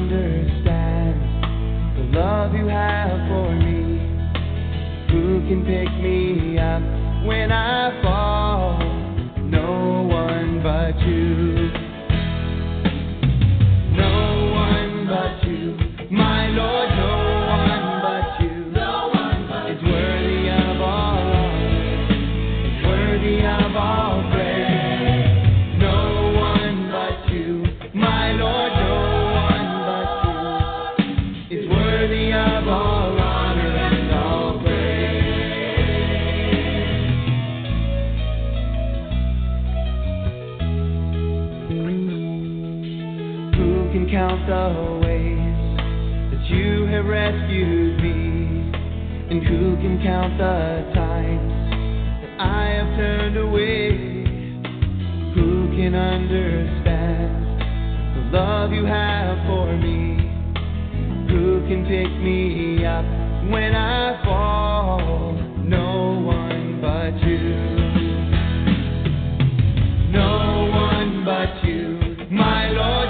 understand the love you have for me? Who can pick me up when I fall? No one but you. No one but you, my Lord. The ways that you have rescued me, and who can count the times that I have turned away? Who can understand the love you have for me? Who can pick me up when I fall? No one but you. No one but you, my Lord.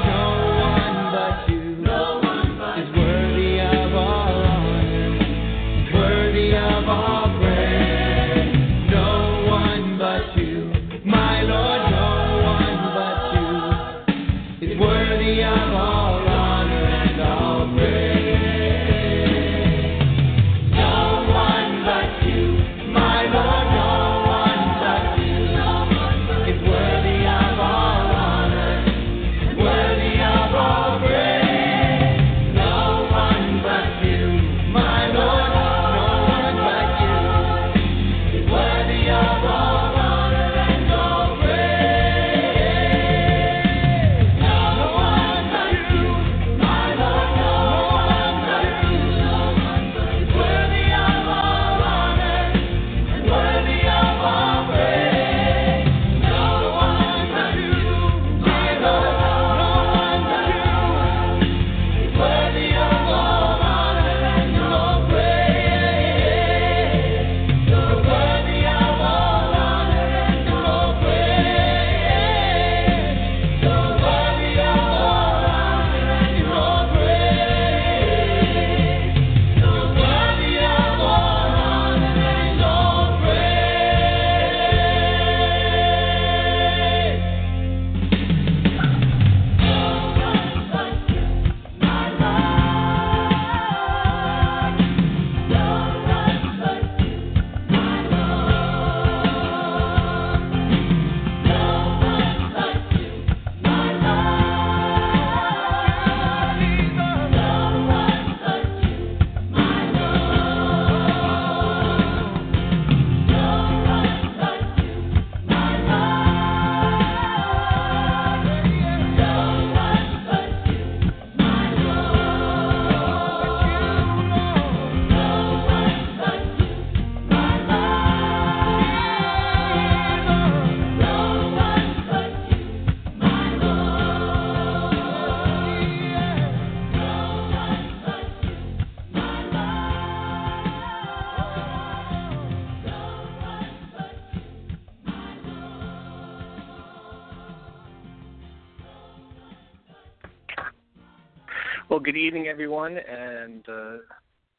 Good evening, everyone, and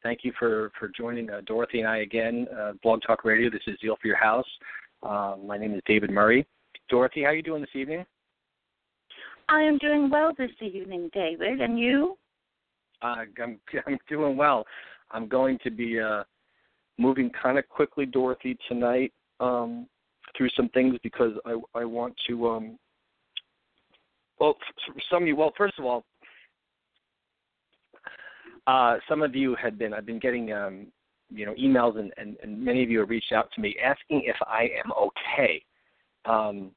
thank you for joining Dorothy and I again, Blog Talk Radio. This is Zeal for Your House. My name is David Murray. Dorothy, how are you doing this evening? I am doing well this evening, David, and you? I'm doing well. I'm going to be moving kind of quickly, Dorothy, tonight through some things because I want to, first of all, some of you had been, I've been getting, emails and many of you have reached out to me asking if I am okay.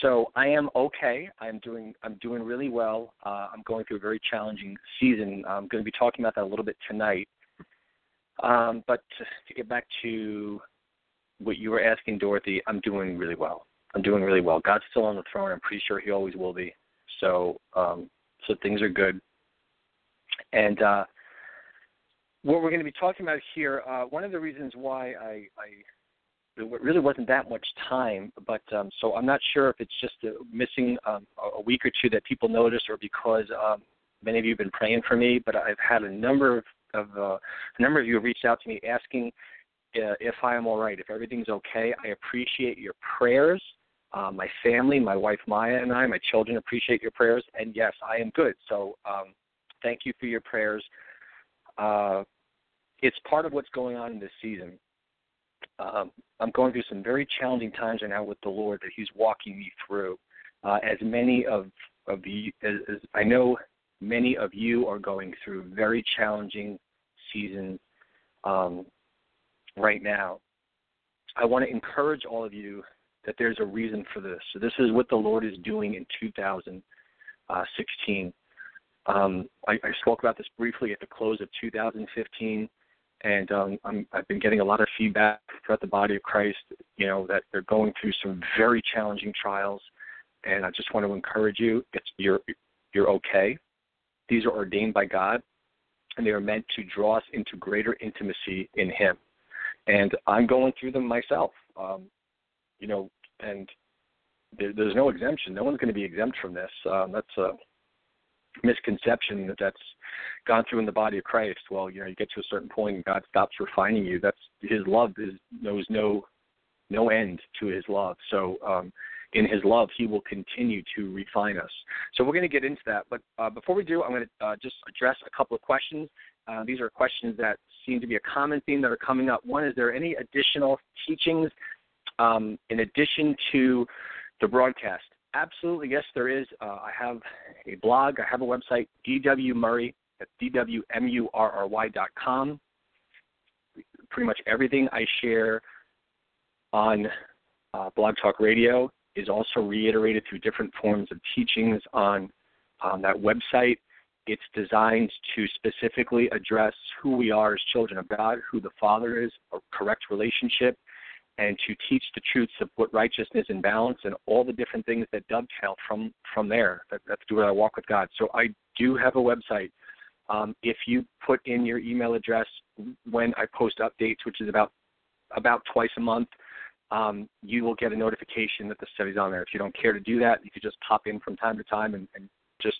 So I am okay. I'm doing really well. I'm going through a very challenging season. I'm going to be talking about that a little bit tonight. But to get back to what you were asking, Dorothy, I'm doing really well. God's still on the throne. I'm pretty sure he always will be. So things are good. And what we're going to be talking about here, one of the reasons why there really wasn't that much time, but so I'm not sure if it's just missing a week or two that people notice or because Many of you have been praying for me, but I've had a number of you have reached out to me asking if I am all right, if everything's okay. I appreciate your prayers. My family, my wife Maya and I, my children appreciate your prayers. And yes, I am good. So thank you for your prayers. It's part of what's going on in this season. I'm going through some very challenging times right now with the Lord that He's walking me through. As many of you, as I know, many of you are going through very challenging seasons right now. I want to encourage all of you that there's a reason for this. So this is what the Lord is doing in 2016. I spoke about this briefly at the close of 2015, and I've been getting a lot of feedback throughout the body of Christ, you know, that they're going through some very challenging trials, and I just want to encourage you, you're okay. These are ordained by God, and they are meant to draw us into greater intimacy in Him. And I'm going through them myself, you know, and there's no exemption. No one's going to be exempt from this. That's a misconception that's gone through in the body of Christ. Well, you know, you get to a certain point and God stops refining you. That's His love knows no end to His love. So in His love, He will continue to refine us. So we're going to get into that. But before we do, I'm going to just address a couple of questions. These are questions that seem to be a common theme that are coming up. One, is there any additional teachings in addition to the broadcast? Absolutely, yes, there is. I have a blog. I have a website, dwmurry, at dwmurry.com. Pretty much everything I share on Blog Talk Radio is also reiterated through different forms of teachings on that website. It's designed to specifically address who we are as children of God, who the Father is, a correct relationship, and to teach the truths of what righteousness and balance and all the different things that dovetail from there. That's where I walk with God. So I do have a website. If you put in your email address when I post updates, which is about twice a month, you will get a notification that the study's on there. If you don't care to do that, you could just pop in from time to time and just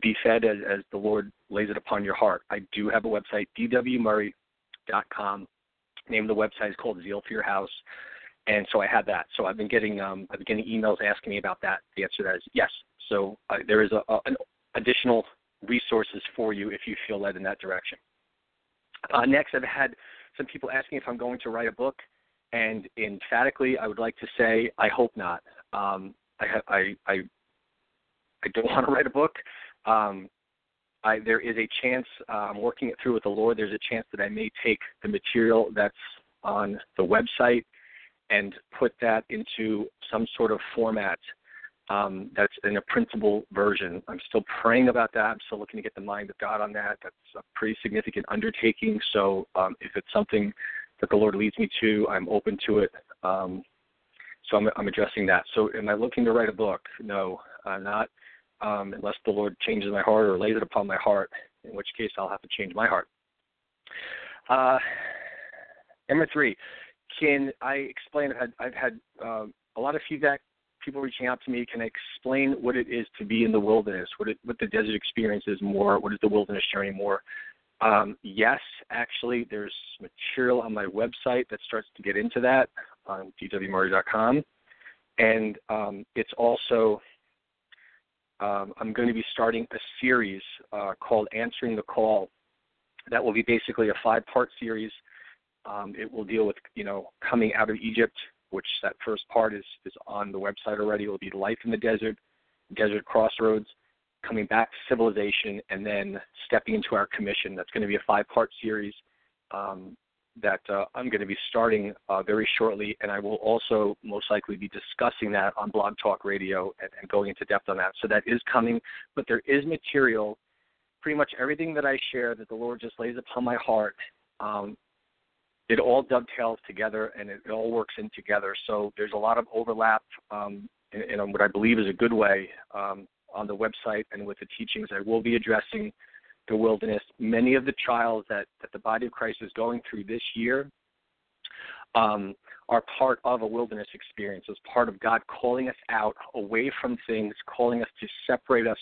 be fed as the Lord lays it upon your heart. I do have a website, dwmurry.com. Name of the website is called Zeal for Your House, and so I had that. So I've been getting emails asking me about that. The answer to that is yes. So there is an additional resources for you if you feel led in that direction. Next, I've had some people asking if I'm going to write a book, and emphatically I would like to say I hope not. I don't want to write a book. There is a chance, I'm working it through with the Lord, there's a chance that I may take the material that's on the website and put that into some sort of format that's in a printable version. I'm still praying about that. I'm still looking to get the mind of God on that. That's a pretty significant undertaking. So if it's something that the Lord leads me to, I'm open to it. So I'm addressing that. So am I looking to write a book? No, I'm not. Unless the Lord changes my heart or lays it upon my heart, in which case I'll have to change my heart. Number three, can I explain? I've had a lot of feedback, people reaching out to me. Can I explain what it is to be in the wilderness, what the desert experience is more, what is the wilderness journey more? Yes, actually, there's material on my website that starts to get into that on dwmurray.com. And it's also... I'm going to be starting a series called Answering the Call that will be basically a 5-part series. It will deal with, coming out of Egypt, which that first part is on the website already. It will be life in the desert crossroads, coming back to civilization, and then stepping into our commission. That's going to be a 5-part series that I'm going to be starting very shortly, and I will also most likely be discussing that on Blog Talk Radio and going into depth on that. So that is coming, but there is material, pretty much everything that I share that the Lord just lays upon my heart. It all dovetails together, and it all works in together. So there's a lot of overlap in what I believe is a good way on the website and with the teachings. I will be addressing the wilderness, many of the trials that the body of Christ is going through this year are part of a wilderness experience, as part of God calling us out away from things, calling us to separate us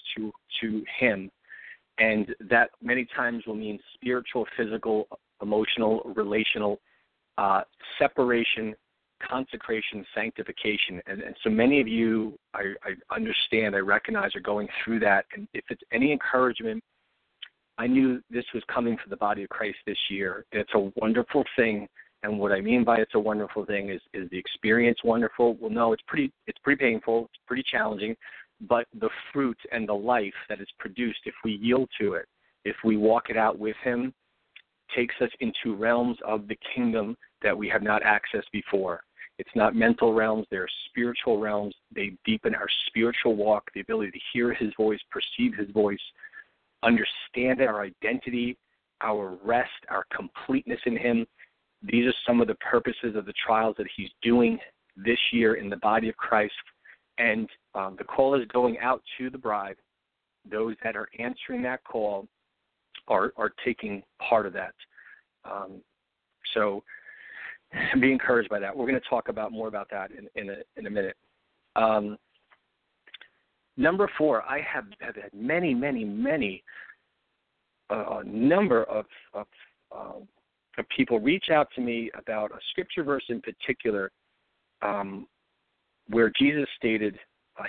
to him. And that many times will mean spiritual, physical, emotional, relational separation, consecration, sanctification. And so many of you, I understand, I recognize, are going through that. And if it's any encouragement, I knew this was coming for the body of Christ this year. It's a wonderful thing. And what I mean by it's a wonderful thing is the experience wonderful? Well, no, it's pretty painful. It's pretty challenging. But the fruit and the life that is produced, if we yield to it, if we walk it out with him, takes us into realms of the kingdom that we have not accessed before. It's not mental realms. They're spiritual realms. They deepen our spiritual walk, the ability to hear his voice, perceive his voice, understand our identity, our rest, our completeness in him. These are some of the purposes of the trials that he's doing this year in the body of Christ. And the call is going out to the bride. Those that are answering that call are taking part of that. So be encouraged by that. We're going to talk about more about that in a minute. Number four, I have had many people reach out to me about a scripture verse in particular, where Jesus stated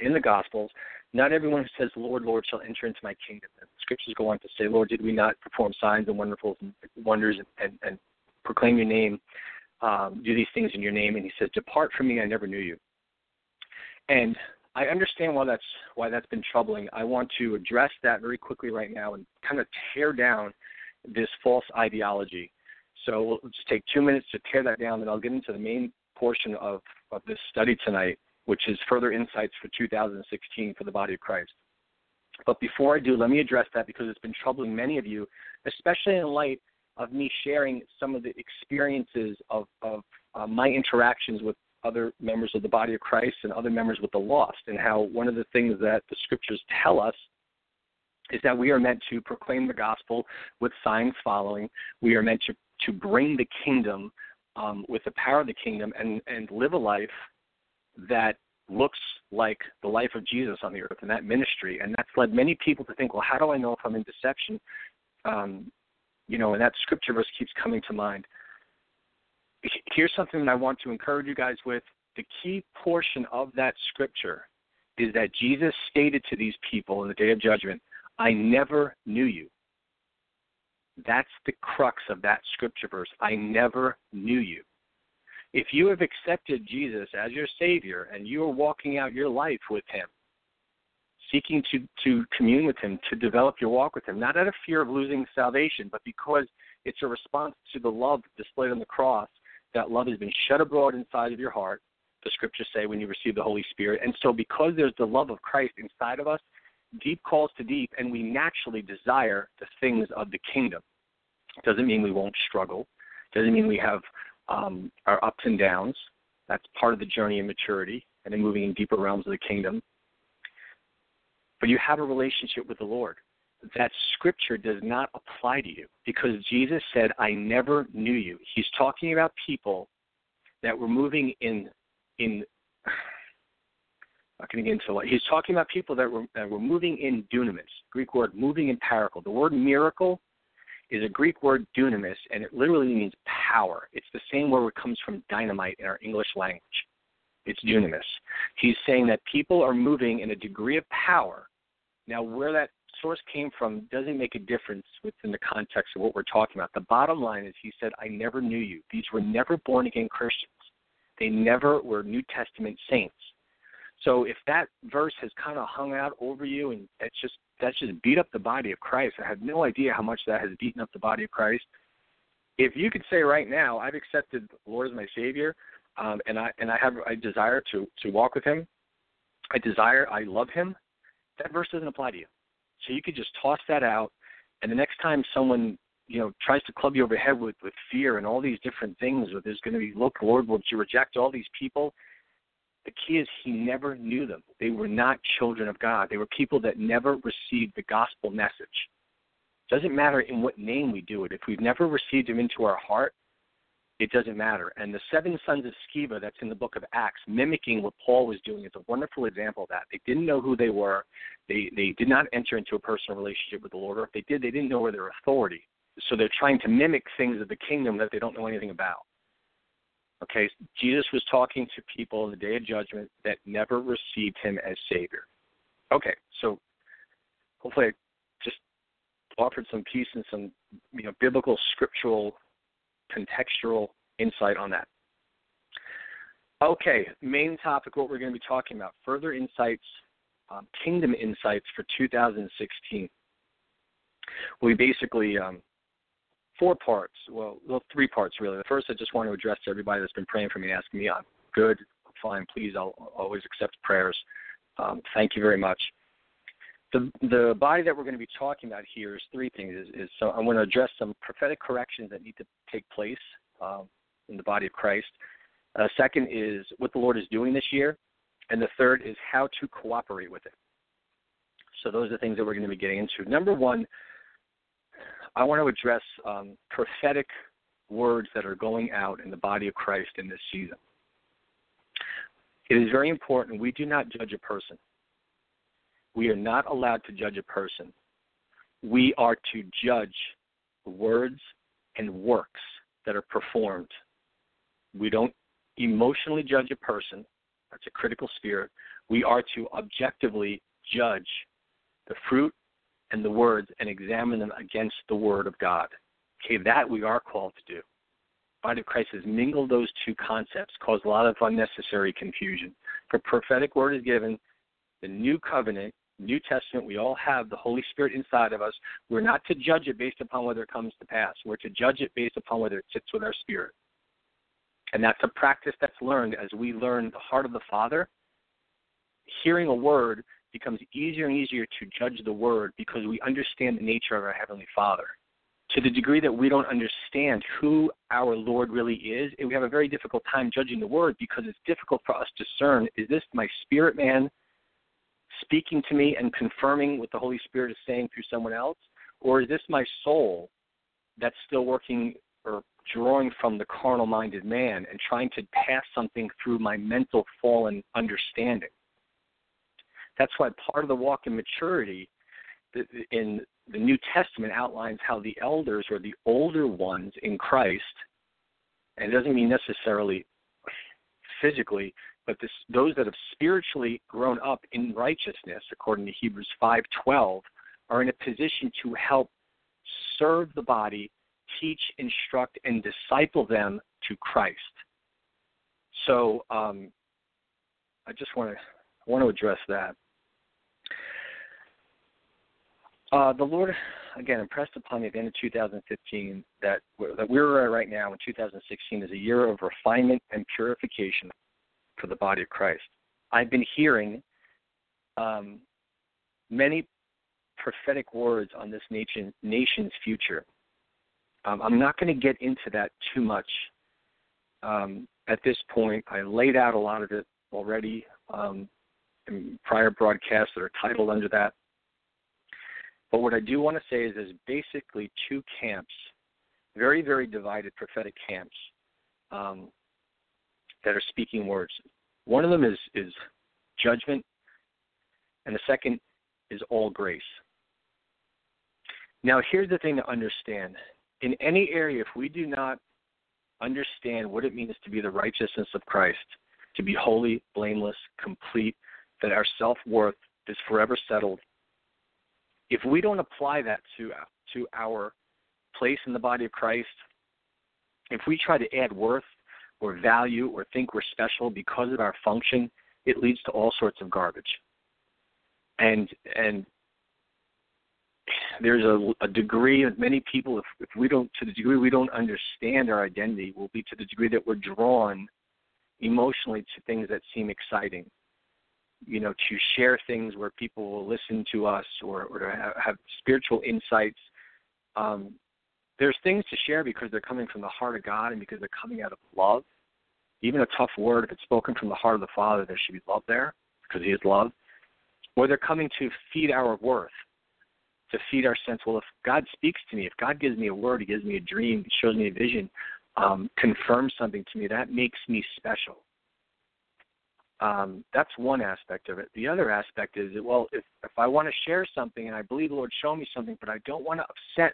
in the Gospels, not everyone who says, Lord, Lord, shall enter into my kingdom. And the scriptures go on to say, Lord, did we not perform signs and wonders and proclaim your name, do these things in your name? And he says, depart from me, I never knew you. And I understand why that's been troubling. I want to address that very quickly right now and kind of tear down this false ideology. So we'll just take 2 minutes to tear that down, and I'll get into the main portion of this study tonight, which is further insights for 2016 for the body of Christ. But before I do, let me address that because it's been troubling many of you, especially in light of me sharing some of the experiences of my interactions with other members of the body of Christ and other members with the lost, and how one of the things that the scriptures tell us is that we are meant to proclaim the gospel with signs following. We are meant to bring the kingdom with the power of the kingdom and live a life that looks like the life of Jesus on the earth and that ministry. And that's led many people to think, well, how do I know if I'm in deception? And that scripture verse keeps coming to mind. Here's something that I want to encourage you guys with. The key portion of that scripture is that Jesus stated to these people in the day of judgment, I never knew you. That's the crux of that scripture verse. I never knew you. If you have accepted Jesus as your Savior and you are walking out your life with him, seeking to commune with him, to develop your walk with him, not out of fear of losing salvation, but because it's a response to the love displayed on the cross, that love has been shed abroad inside of your heart, the scriptures say, when you receive the Holy Spirit. And so because there's the love of Christ inside of us, deep calls to deep, and we naturally desire the things of the kingdom. Doesn't mean we won't struggle. Doesn't mean we have our ups and downs. That's part of the journey in maturity and in moving in deeper realms of the kingdom. But you have a relationship with the Lord. That scripture does not apply to you because Jesus said, I never knew you. He's talking about people that were moving in not going to get into it. He's talking about people that were moving in dunamis, Greek word moving in paracle. The word miracle is a Greek word dunamis, and it literally means power. It's the same word that comes from dynamite in our English language. It's dunamis. He's saying that people are moving in a degree of power. Now, where that source came from doesn't make a difference within the context of what we're talking about. The bottom line is he said, I never knew you. These were never born-again Christians. They never were New Testament saints. So if that verse has kind of hung out over you and that's just beat up the body of Christ, I have no idea how much that has beaten up the body of Christ. If you could say right now, I've accepted the Lord as my Savior, and I desire to walk with him, I love him, that verse doesn't apply to you. So you could just toss that out, and the next time someone tries to club you over the head with fear and all these different things, where there's going to be, look, Lord, will you reject all these people? The key is he never knew them. They were not children of God. They were people that never received the gospel message. It doesn't matter in what name we do it. If we've never received him into our heart, It doesn't matter. And the seven sons of Sceva that's in the book of Acts, mimicking what Paul was doing, is a wonderful example of that. They didn't know who they were. They did not enter into a personal relationship with the Lord, or if they did, they didn't know where their authority. So they're trying to mimic things of the kingdom that they don't know anything about. Okay, Jesus was talking to people in the day of judgment that never received him as Savior. Okay, so hopefully I just offered some peace and some biblical, scriptural, contextual insight on that. Okay, main topic, what we're going to be talking about, further insights, kingdom insights for 2016. We basically, four parts, well, three parts really. The first I just want to address to everybody that's been praying for me and asking me, I'm good, I'm fine, please, I'll always accept prayers. Thank you very much. The body that we're going to be talking about here is three things. So I'm going to address some prophetic corrections that need to take place in the body of Christ. Second is what the Lord is doing this year. And the third is how to cooperate with it. So those are the things that we're going to be getting into. Number one, I want to address prophetic words that are going out in the body of Christ in this season. It is very important. We do not judge a person. We are not allowed to judge a person. We are to judge the words and works that are performed. We don't emotionally judge a person. That's a critical spirit. We are to objectively judge the fruit and the words and examine them against the word of God. Okay, that we are called to do. The body of Christ has mingled those two concepts, caused a lot of unnecessary confusion. For prophetic word is given, the new covenant, New Testament, we all have the Holy Spirit inside of us. We're not to judge it based upon whether it comes to pass. We're to judge it based upon whether it sits with our spirit. And that's a practice that's learned as we learn the heart of the Father. Hearing a word becomes easier and easier to judge the word because we understand the nature of our Heavenly Father. To the degree that we don't understand who our Lord really is, and we have a very difficult time judging the word because it's difficult for us to discern, is this my spirit man speaking to me and confirming what the Holy Spirit is saying through someone else? Or is this my soul that's still working or drawing from the carnal-minded man and trying to pass something through my mental fallen understanding? That's why part of the walk in maturity in the New Testament outlines how the elders or the older ones in Christ, and it doesn't mean necessarily physically, but those that have spiritually grown up in righteousness, according to Hebrews 5:12, are in a position to help serve the body, teach, instruct, and disciple them to Christ. So I just want to address that. The Lord, again, impressed upon me at the end of 2015 that we're at right now in 2016 is a year of refinement and purification for the body of Christ. I've been hearing many prophetic words on this nation's future. I'm not going to get into that too much at this point. I laid out a lot of it already in prior broadcasts that are titled under that. But what I do want to say is there's basically two camps, very, very divided prophetic camps, that are speaking words. One of them is judgment, and the second is all grace. Now, here's the thing to understand. In any area, if we do not understand what it means to be the righteousness of Christ, to be holy, blameless, complete, that our self-worth is forever settled, if we don't apply that to our place in the body of Christ, if we try to add worth or value or think we're special because of our function, it leads to all sorts of garbage. And there's a degree of many people, if we don't, to the degree we don't understand our identity, will be to the degree that we're drawn emotionally to things that seem exciting. To share things where people will listen to us or to have spiritual insights. There's things to share because they're coming from the heart of God and because they're coming out of love. Even a tough word, if it's spoken from the heart of the Father, there should be love there because he is love. Or they're coming to feed our worth, to feed our sense, well, if God speaks to me, if God gives me a word, he gives me a dream, he shows me a vision, confirms something to me, that makes me special. That's one aspect of it. The other aspect is, well, if I want to share something and I believe the Lord showed me something, but I don't want to upset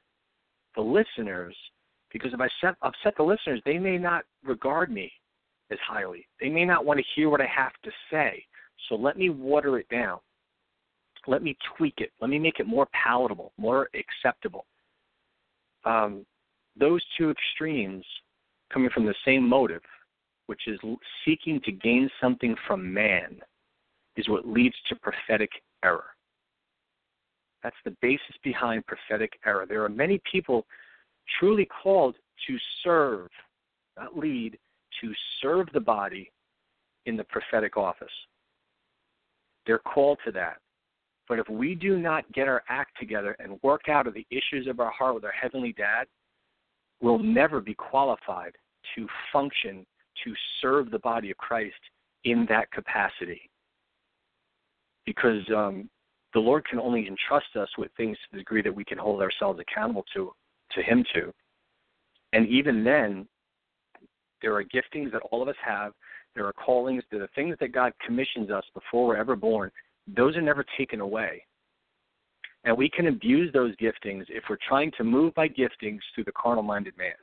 the listeners, because if I upset the listeners, they may not regard me as highly. They may not want to hear what I have to say. So let me water it down. Let me tweak it. Let me make it more palatable, more acceptable. Those two extremes coming from the same motive, which is seeking to gain something from man, is what leads to prophetic error. That's the basis behind prophetic error. There are many people truly called to serve, not lead, to serve the body in the prophetic office. They're called to that. But if we do not get our act together and work out of the issues of our heart with our Heavenly Dad, we'll never be qualified to function, to serve the body of Christ in that capacity. Because the Lord can only entrust us with things to the degree that we can hold ourselves accountable to Him to. And even then, there are giftings that all of us have. There are callings. There are things that God commissions us before we're ever born. Those are never taken away. And we can abuse those giftings if we're trying to move by giftings through the carnal-minded man.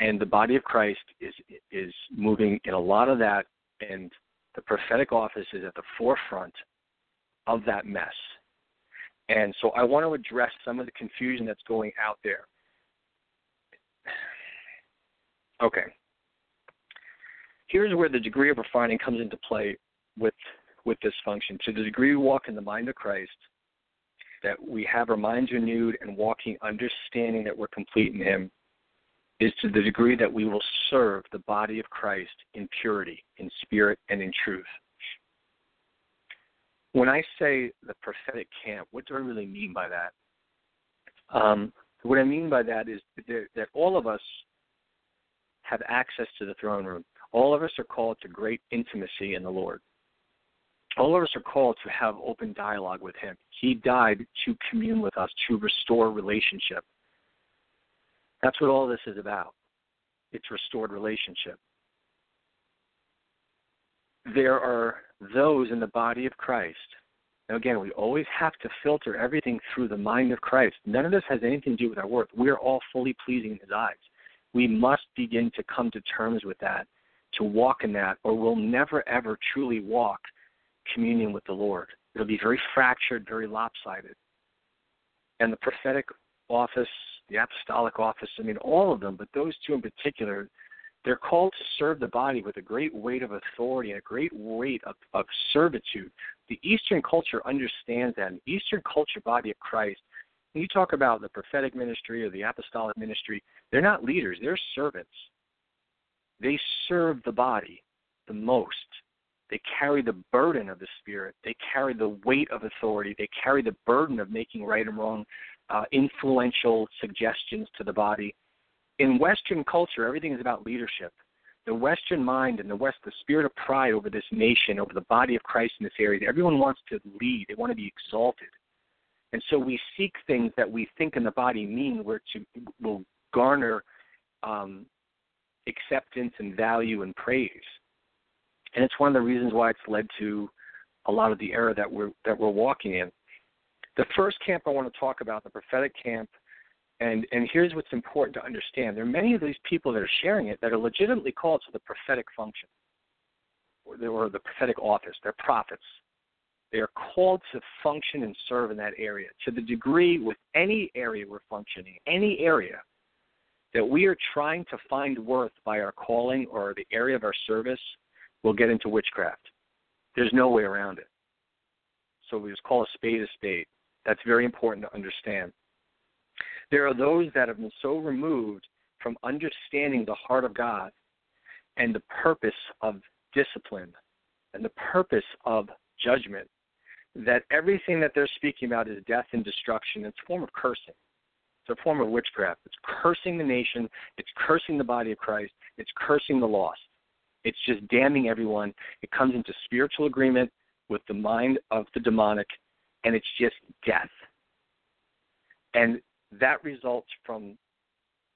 And the body of Christ is moving in a lot of that, and the prophetic office is at the forefront of that mess. And so I want to address some of the confusion that's going out there. Okay. Here's where the degree of refining comes into play with this function. To the degree we walk in the mind of Christ, that we have our minds renewed and walking, understanding that we're complete in Him, is to the degree that we will serve the body of Christ in purity, in spirit, and in truth. When I say the prophetic camp, what do I really mean by that? What I mean by that is that all of us have access to the throne room. All of us are called to great intimacy in the Lord. All of us are called to have open dialogue with Him. He died to commune with us, to restore relationship. That's what all this is about. It's restored relationship. There are those in the body of Christ. Now, again, we always have to filter everything through the mind of Christ. None of this has anything to do with our worth. We are all fully pleasing in His eyes. We must begin to come to terms with that, to walk in that, or we'll never, ever truly walk communion with the Lord. It'll be very fractured, very lopsided. And the prophetic office, the apostolic office, I mean, all of them, but those two in particular, they're called to serve the body with a great weight of authority and a great weight of servitude. The Eastern culture understands that. An Eastern culture body of Christ, when you talk about the prophetic ministry or the apostolic ministry, they're not leaders, they're servants. They serve the body the most. They carry the burden of the Spirit. They carry the weight of authority. They carry the burden of making right and wrong influential suggestions to the body. In Western culture, everything is about leadership. The Western mind and the spirit of pride over this nation, over the body of Christ in this area, everyone wants to lead. They want to be exalted. And so we seek things that we think in the body mean will garner acceptance and value and praise. And it's one of the reasons why it's led to a lot of the error that we're walking in. The first camp I want to talk about, the prophetic camp, and here's what's important to understand. There are many of these people that are sharing it that are legitimately called to the prophetic function or the prophetic office. They're prophets. They are called to function and serve in that area. To the degree with any area we're functioning, any area that we are trying to find worth by our calling or the area of our service, we'll get into witchcraft. There's no way around it. So we just call a spade a spade. That's very important to understand. There are those that have been so removed from understanding the heart of God and the purpose of discipline and the purpose of judgment that everything that they're speaking about is death and destruction. It's a form of cursing. It's a form of witchcraft. It's cursing the nation. It's cursing the body of Christ. It's cursing the lost. It's just damning everyone. It comes into spiritual agreement with the mind of the demonic, and it's just death. And that results from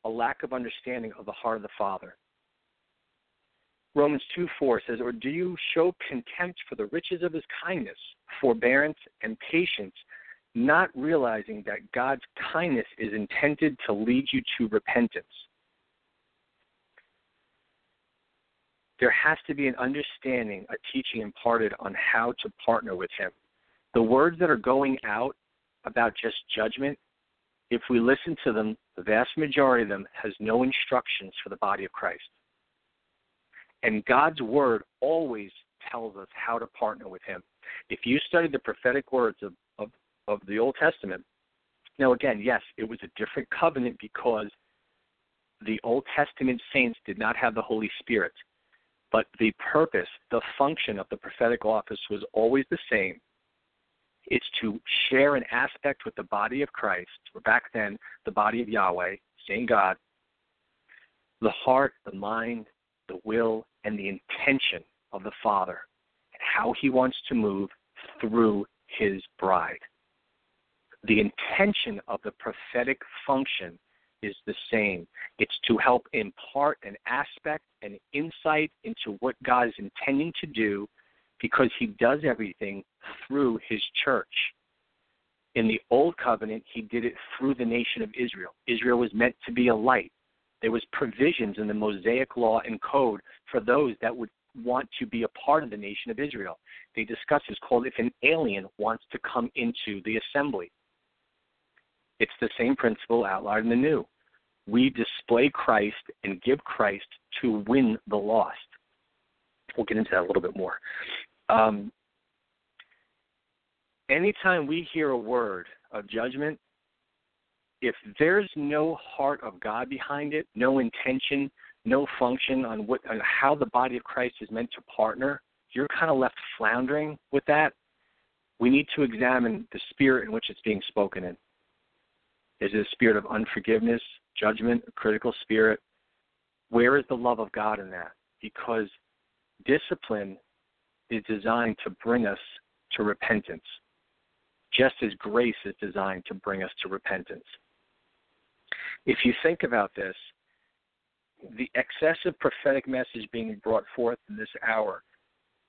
a lack of understanding of the heart of the Father. Romans 2:4 says, or do you show contempt for the riches of his kindness, forbearance, and patience, not realizing that God's kindness is intended to lead you to repentance? There has to be an understanding, a teaching imparted on how to partner with him. The words that are going out about just judgment, if we listen to them, the vast majority of them has no instructions for the body of Christ. And God's word always tells us how to partner with him. If you study the prophetic words of the Old Testament, now again, yes, it was a different covenant because the Old Testament saints did not have the Holy Spirit. But the purpose, the function of the prophetic office was always the same. It's to share an aspect with the body of Christ, or back then, the body of Yahweh, saying God, the heart, the mind, the will, and the intention of the Father, and how he wants to move through his bride. The intention of the prophetic function is the same. It's to help impart an aspect, an insight into what God is intending to do, because he does everything through his church. In the Old Covenant, he did it through the nation of Israel. Israel was meant to be a light. There was provisions in the Mosaic law and code for those that would want to be a part of the nation of Israel. They discuss it's called if an alien wants to come into the assembly. It's the same principle outlined in the New. We display Christ and give Christ to win the lost. We'll get into that a little bit more. Anytime we hear a word of judgment, if there's no heart of God behind it, no intention, no function on how the body of Christ is meant to partner, you're kind of left floundering with that. We need to examine the spirit in which it's being spoken in. Is it a spirit of unforgiveness, judgment, a critical spirit? Where is the love of God in that? Because discipline is designed to bring us to repentance, just as grace is designed to bring us to repentance. If you think about this, the excessive prophetic message being brought forth in this hour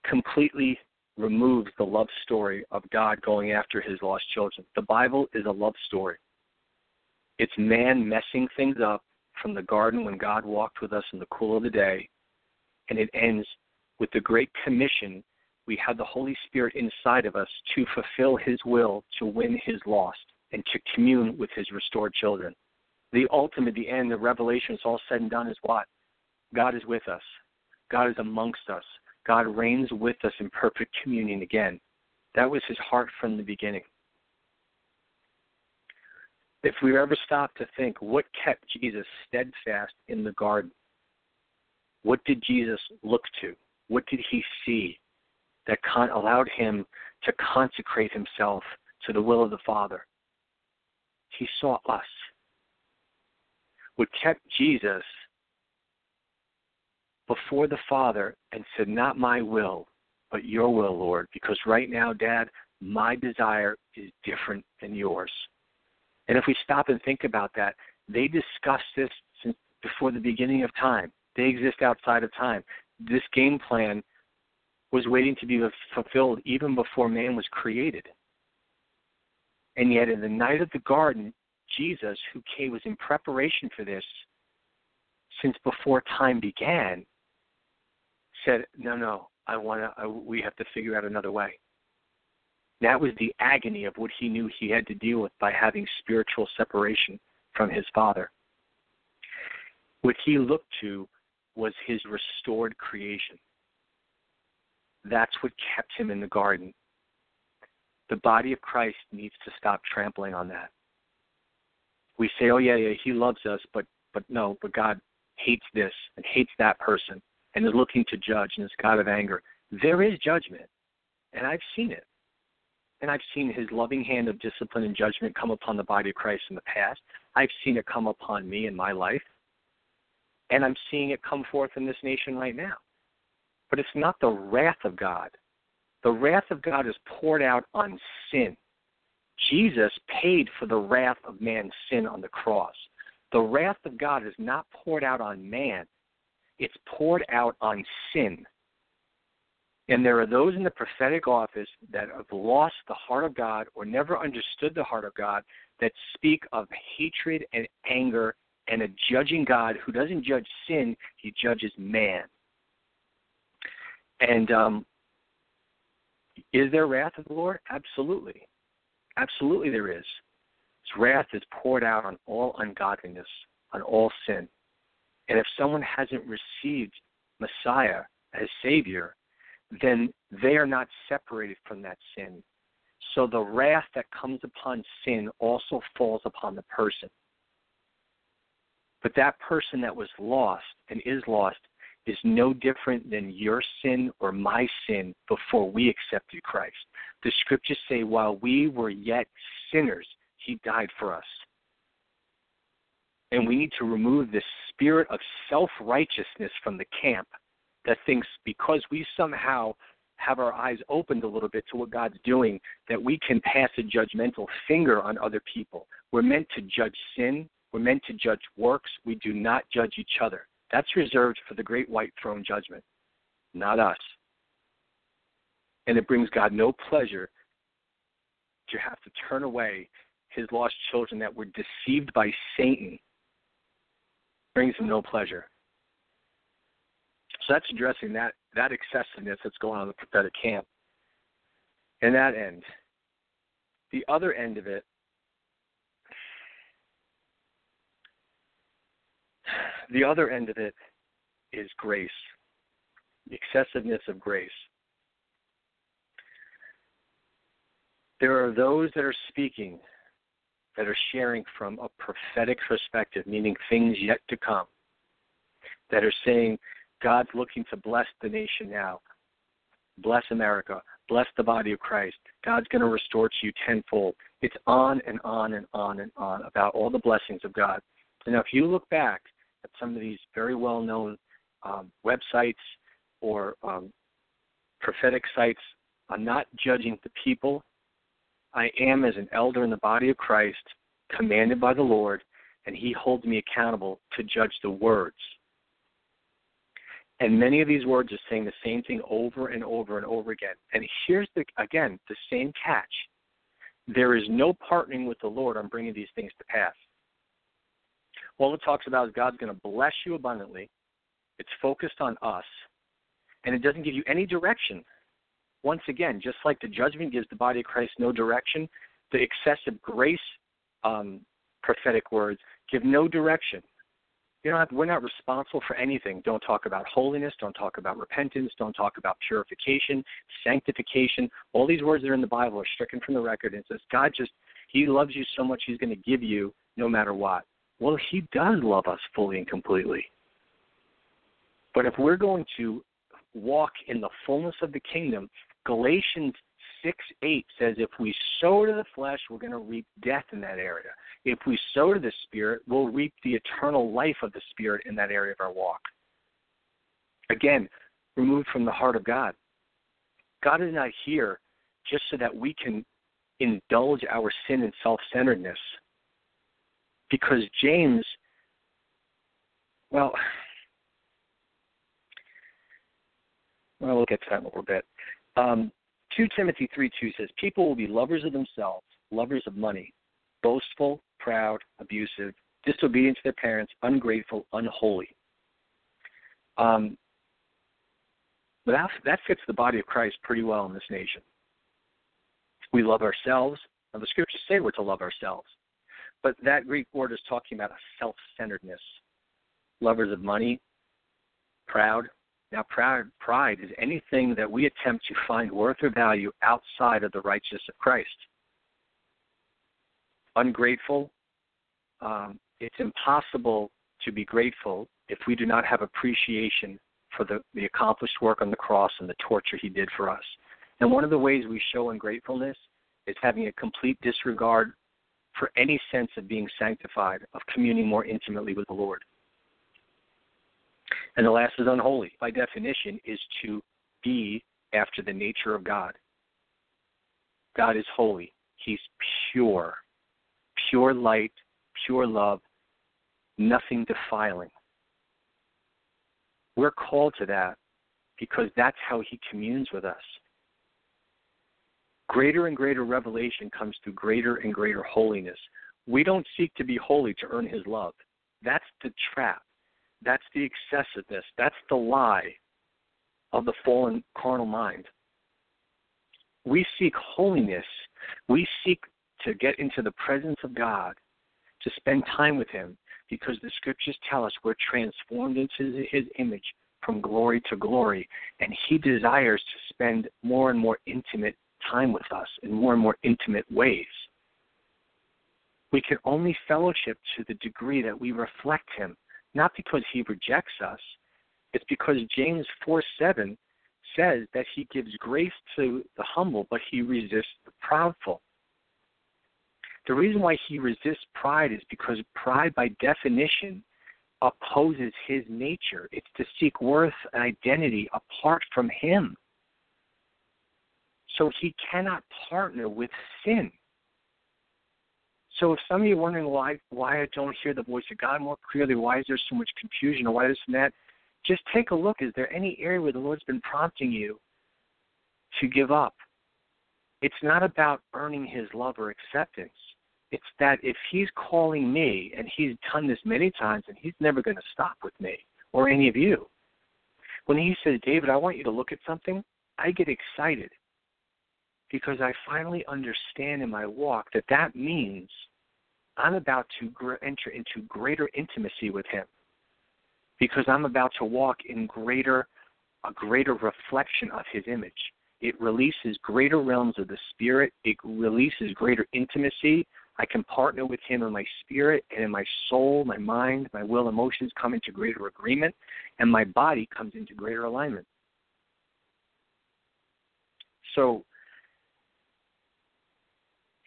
completely removes the love story of God going after his lost children. The Bible is a love story. It's man messing things up from the garden when God walked with us in the cool of the day, and it ends with the Great Commission. We have the Holy Spirit inside of us to fulfill his will, to win his lost, and to commune with his restored children. The ultimate, the end, the revelation, it's all said and done, is what? God is with us. God is amongst us. God reigns with us in perfect communion again. That was his heart from the beginning. If we ever stop to think, what kept Jesus steadfast in the garden? What did Jesus look to? What did he see that allowed him to consecrate himself to the will of the Father? He saw us. What kept Jesus before the Father and said, not my will, but your will, Lord, because right now, Dad, my desire is different than yours. And if we stop and think about that, they discussed this since before the beginning of time. They exist outside of time. This game plan was waiting to be fulfilled even before man was created. And yet in the night of the garden, Jesus, who came, was in preparation for this since before time began, said, no, we have to figure out another way. That was the agony of what he knew he had to deal with by having spiritual separation from his Father. What he looked to was his restored creation. That's what kept him in the garden. The body of Christ needs to stop trampling on that. We say, oh, yeah, he loves us, but God hates this and hates that person and is looking to judge and is God of anger. There is judgment, and I've seen it. And I've seen his loving hand of discipline and judgment come upon the body of Christ in the past. I've seen it come upon me in my life. And I'm seeing it come forth in this nation right now. But it's not the wrath of God. The wrath of God is poured out on sin. Jesus paid for the wrath of man's sin on the cross. The wrath of God is not poured out on man. It's poured out on sin. And there are those in the prophetic office that have lost the heart of God or never understood the heart of God that speak of hatred and anger and a judging God who doesn't judge sin, he judges man. And is there wrath of the Lord? Absolutely. Absolutely there is. His wrath is poured out on all ungodliness, on all sin. And if someone hasn't received Messiah as Savior, then they are not separated from that sin. So the wrath that comes upon sin also falls upon the person. But that person that was lost and is lost is no different than your sin or my sin before we accepted Christ. The scriptures say, while we were yet sinners, he died for us. And we need to remove this spirit of self-righteousness from the camp that thinks because we somehow have our eyes opened a little bit to what God's doing, that we can pass a judgmental finger on other people. We're meant to judge sin. We're meant to judge works. We do not judge each other. That's reserved for the great white throne judgment, not us. And it brings God no pleasure to have to turn away his lost children that were deceived by Satan. It brings him no pleasure. So that's addressing that excessiveness that's going on in the prophetic camp. And that end. The other end of it, is grace, the excessiveness of grace. There are those that are speaking, that are sharing from a prophetic perspective, meaning things yet to come, that are saying, God's looking to bless the nation now. Bless America. Bless the body of Christ. God's going to restore to you tenfold. It's on and on and on and on about all the blessings of God. And now if you look back at some of these very well-known websites or prophetic sites, I'm not judging the people. I am, as an elder in the body of Christ, commanded by the Lord, and he holds me accountable to judge the words. And many of these words are saying the same thing over and over and over again. And here's, the same catch. There is no partnering with the Lord on bringing these things to pass. All it talks about is God's going to bless you abundantly. It's focused on us. And it doesn't give you any direction. Once again, just like the judgment gives the body of Christ no direction, the excessive grace prophetic words give no direction. We're not responsible for anything. Don't talk about holiness. Don't talk about repentance. Don't talk about purification, sanctification. All these words that are in the Bible are stricken from the record. And it says God he loves you so much he's going to give you no matter what. Well, he does love us fully and completely. But if we're going to walk in the fullness of the kingdom, Galatians 6:8 says if we sow to the flesh, we're going to reap death in that area. If we sow to the Spirit, we'll reap the eternal life of the Spirit in that area of our walk. Again, removed from the heart of God. God is not here just so that we can indulge our sin and self-centeredness. Because James, we'll get to that in a little bit. 2 Timothy 3:2 says, people will be lovers of themselves, lovers of money, boastful, proud, abusive, disobedient to their parents, ungrateful, unholy. That fits the body of Christ pretty well in this nation. We love ourselves. Now, the scriptures say we're to love ourselves. But that Greek word is talking about a self-centeredness. Lovers of money, proud. Now, pride is anything that we attempt to find worth or value outside of the righteousness of Christ. Ungrateful. It's impossible to be grateful if we do not have appreciation for the accomplished work on the cross and the torture he did for us. And one of the ways we show ungratefulness is having a complete disregard for any sense of being sanctified, of communing more intimately with the Lord. And the last is unholy. By definition, is to be after the nature of God. God is holy. He's pure. Pure light, pure love, nothing defiling. We're called to that because that's how he communes with us. Greater and greater revelation comes through greater and greater holiness. We don't seek to be holy to earn his love. That's the trap. That's the excessiveness. That's the lie of the fallen carnal mind. We seek holiness. We seek to get into the presence of God, to spend time with him, because the scriptures tell us we're transformed into his image from glory to glory, and he desires to spend more and more intimate time with us in more and more intimate ways. We can only fellowship to the degree that we reflect him, not because he rejects us. It's because James 4:7 says that he gives grace to the humble, but he resists the proudful. The reason why he resists pride is because pride, by definition, opposes his nature. It's to seek worth and identity apart from him. So he cannot partner with sin. So if some of you are wondering why I don't hear the voice of God more clearly, why is there so much confusion, or why this and that, just take a look. Is there any area where the Lord's been prompting you to give up? It's not about earning his love or acceptance. It's that if he's calling me, and he's done this many times, and he's never going to stop with me or any of you. When he says, David, I want you to look at something, I get excited because I finally understand in my walk that that means I'm about to enter into greater intimacy with him, because I'm about to walk in a greater reflection of his image. It releases greater realms of the spirit. It releases greater intimacy. I can partner with him in my spirit and in my soul, my mind, my will, emotions come into greater agreement, and my body comes into greater alignment. So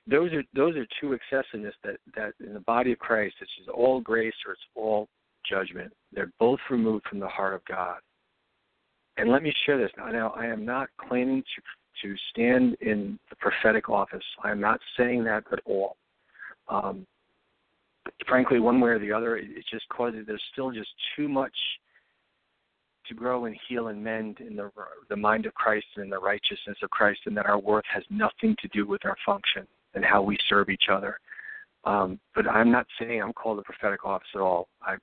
those are two excessiveness that in the body of Christ, it's just all grace or it's all judgment. They're both removed from the heart of God. And let me share this. Now, I am not claiming to stand in the prophetic office. I am not saying that at all. Frankly, one way or the other, it just causes, there's still just too much to grow and heal and mend in the mind of Christ and in the righteousness of Christ, and that our worth has nothing to do with our function and how we serve each other. But I'm not saying I'm called the prophetic office at all. I'm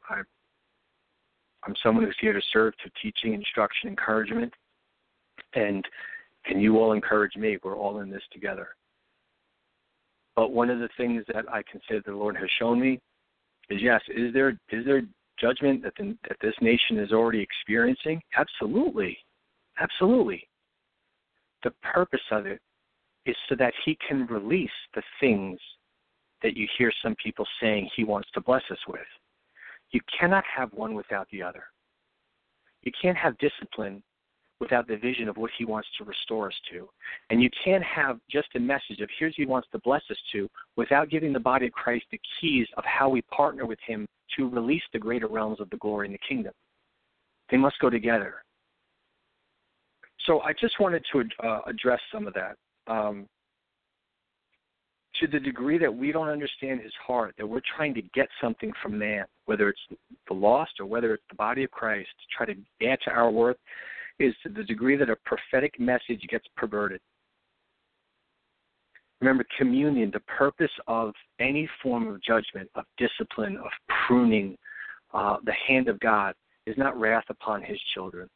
someone who's here to serve, to teaching, instruction, encouragement, and you all encourage me. We're all in this together. But one of the things that I consider the Lord has shown me is, yes, is there judgment that this nation is already experiencing? Absolutely. Absolutely. The purpose of it is so that he can release the things that you hear some people saying he wants to bless us with. You cannot have one without the other. You can't have discipline without the vision of what he wants to restore us to. And you can't have just a message of here's what he wants to bless us to without giving the body of Christ the keys of how we partner with him to release the greater realms of the glory in the kingdom. They must go together. So I just wanted to address some of that. To the degree that we don't understand his heart, that we're trying to get something from man, whether it's the lost or whether it's the body of Christ, to try to add to our worth, is to the degree that a prophetic message gets perverted. Remember, communion, the purpose of any form of judgment, of discipline, of pruning, the hand of God, is not wrath upon his children.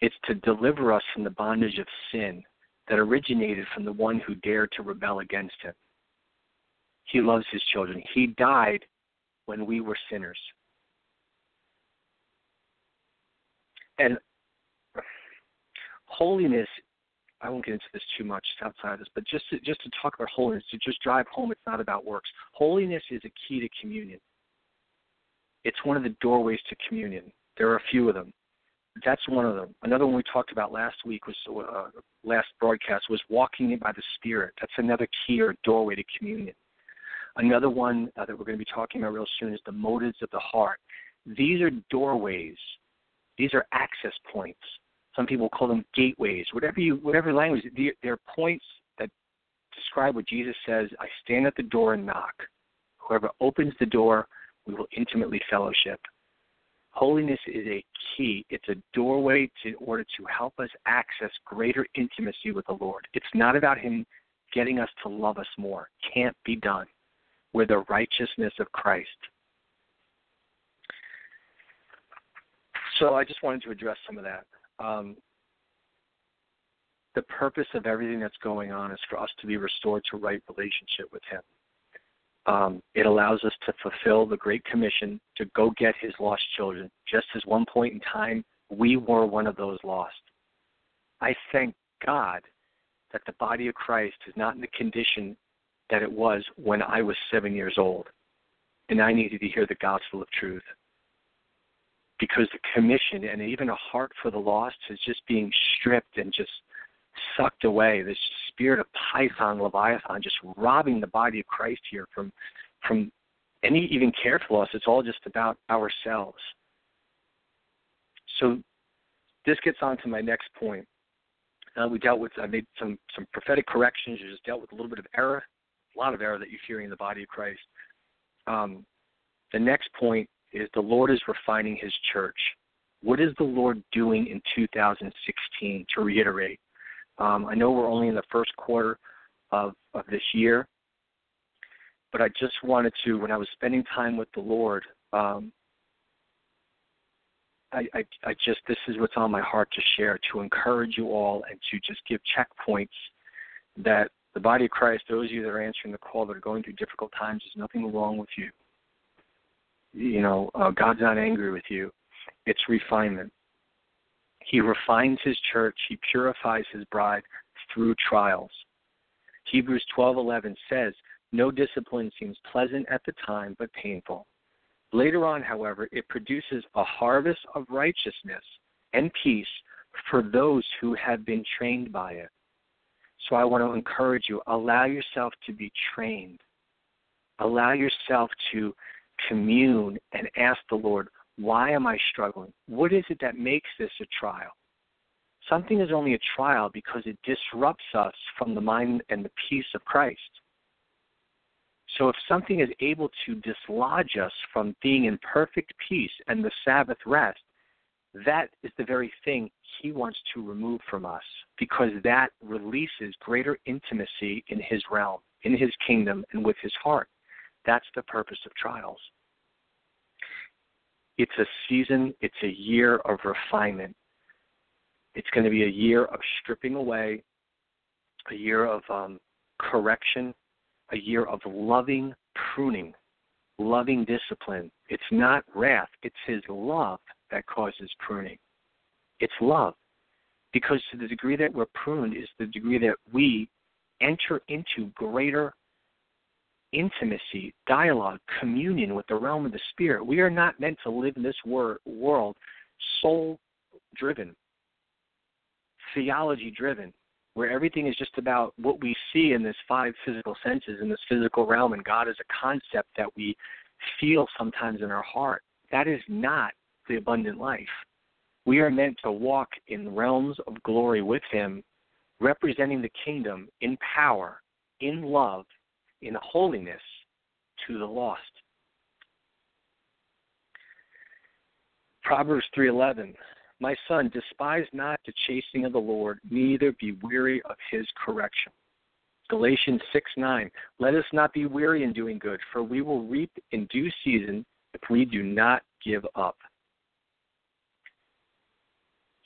It's to deliver us from the bondage of sin that originated from the one who dared to rebel against him. He loves his children. He died when we were sinners. And holiness, I won't get into this too much outside of this, but just to talk about holiness, to just drive home, it's not about works. Holiness is a key to communion. It's one of the doorways to communion. There are a few of them. That's one of them. Another one we talked about last week, last broadcast, was walking in by the Spirit. That's another key or doorway to communion. Another one that we're going to be talking about real soon is the motives of the heart. These are doorways. These are access points. Some people call them gateways. Whatever language, they're points that describe what Jesus says, I stand at the door and knock. Whoever opens the door, we will intimately fellowship. Holiness is a key. It's a doorway in order to help us access greater intimacy with the Lord. It's not about him getting us to love us more. Can't be done. We're the righteousness of Christ. So I just wanted to address some of that. The purpose of everything that's going on is for us to be restored to right relationship with him. It allows us to fulfill the Great Commission to go get his lost children, just as one point in time we were one of those lost. I thank God that the body of Christ is not in the condition that it was when I was 7 years old, and I needed to hear the gospel of truth. Because the commission and even a heart for the lost is just being stripped and just sucked away. This spirit of Python, Leviathan, just robbing the body of Christ here from any even care for us. It's all just about ourselves. So this gets on to my next point. We dealt with, I made some prophetic corrections. You just dealt with a little bit of error, a lot of error that you're hearing in the body of Christ. The next point is the Lord is refining his church. What is the Lord doing in 2016, to reiterate? I know we're only in the first quarter of this year, but I just wanted to, when I was spending time with the Lord, I just, this is what's on my heart to share, to encourage you all and to just give checkpoints that the body of Christ, those of you that are answering the call, that are going through difficult times, there's nothing wrong with you. You know, God's not angry with you. It's refinement. He refines his church. He purifies his bride through trials. Hebrews 12:11 says, no discipline seems pleasant at the time, but painful. Later on, however, it produces a harvest of righteousness and peace for those who have been trained by it. So I want to encourage you, allow yourself to be trained. Allow yourself to commune and ask the Lord, why am I struggling? What is it that makes this a trial? Something is only a trial because it disrupts us from the mind and the peace of Christ. So if something is able to dislodge us from being in perfect peace and the Sabbath rest, that is the very thing he wants to remove from us, because that releases greater intimacy in his realm, in his kingdom, and with his heart. That's the purpose of trials. It's a season, it's a year of refinement. It's going to be a year of stripping away, a year of correction, a year of loving pruning, loving discipline. It's not wrath, it's his love that causes pruning. It's love. Because to the degree that we're pruned is the degree that we enter into greater intimacy, dialogue, communion with the realm of the spirit. We are not meant to live in this world soul-driven, theology-driven, where everything is just about what we see in these five physical senses, in this physical realm, and God is a concept that we feel sometimes in our heart. That is not the abundant life. We are meant to walk in realms of glory with him, representing the kingdom in power, in love, in holiness to the lost. Proverbs 3:11, my son, despise not the chastening of the Lord, neither be weary of his correction. Galatians 6:9, let us not be weary in doing good, for we will reap in due season if we do not give up.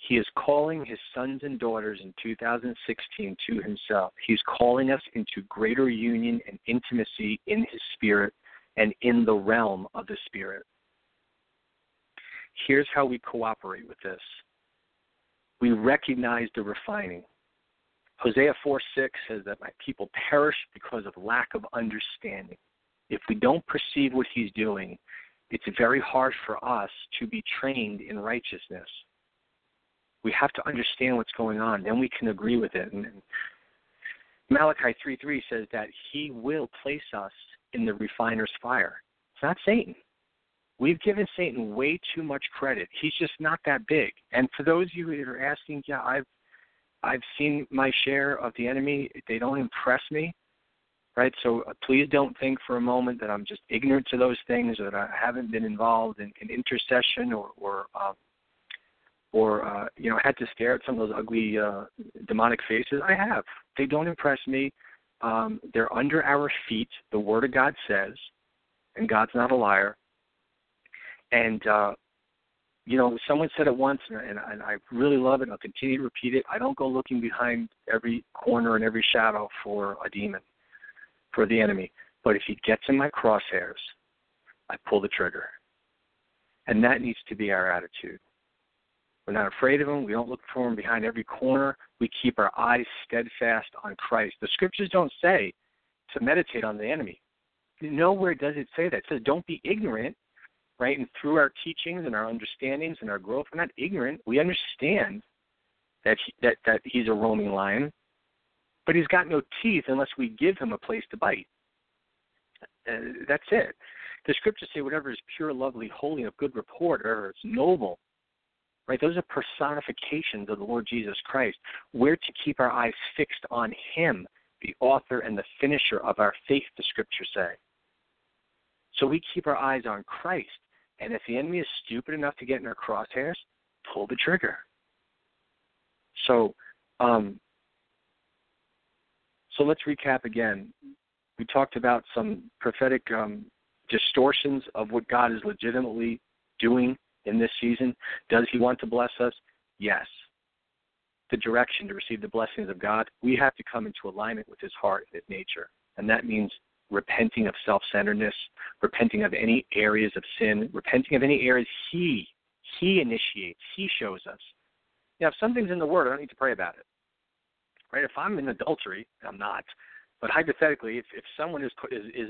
He is calling his sons and daughters in 2016 to himself. He's calling us into greater union and intimacy in his spirit and in the realm of the spirit. Here's how we cooperate with this. We recognize the refining. Hosea 4:6 says that my people perish because of lack of understanding. If we don't perceive what he's doing, it's very hard for us to be trained in righteousness. We have to understand what's going on, then we can agree with it. And Malachi 3:3 says that he will place us in the refiner's fire. It's not Satan. We've given Satan way too much credit. He's just not that big. And for those of you that are asking, yeah, I've seen my share of the enemy. They don't impress me. right? So please don't think for a moment that I'm just ignorant to those things or that I haven't been involved in intercession or you know, had to stare at some of those ugly demonic faces. I have. They don't impress me. They're under our feet. The Word of God says, and God's not a liar. And, you know, someone said it once, and I really love it, and I'll continue to repeat it. I don't go looking behind every corner and every shadow for a demon, for the enemy. But if he gets in my crosshairs, I pull the trigger. And that needs to be our attitude. We're not afraid of him. We don't look for him behind every corner. We keep our eyes steadfast on Christ. The Scriptures don't say to meditate on the enemy. Nowhere does it say that. It says don't be ignorant, right? And through our teachings and our understandings and our growth, we're not ignorant. We understand that he's a roaming lion, but he's got no teeth unless we give him a place to bite. That's it. The Scriptures say whatever is pure, lovely, holy, and of good report, or it's noble, right? Those are personifications of the Lord Jesus Christ. We're to keep our eyes fixed on him, the author and the finisher of our faith, the Scriptures say. So we keep our eyes on Christ. And if the enemy is stupid enough to get in our crosshairs, pull the trigger. So let's recap again. We talked about some prophetic distortions of what God is legitimately doing in this season. Does he want to bless us? Yes. The direction to receive the blessings of God, we have to come into alignment with his heart and his nature. And that means repenting of self-centeredness, repenting of any areas of sin, repenting of any areas he initiates, he shows us. Now, if something's in the Word, I don't need to pray about it. Right? If I'm in adultery, I'm not. But hypothetically, if someone is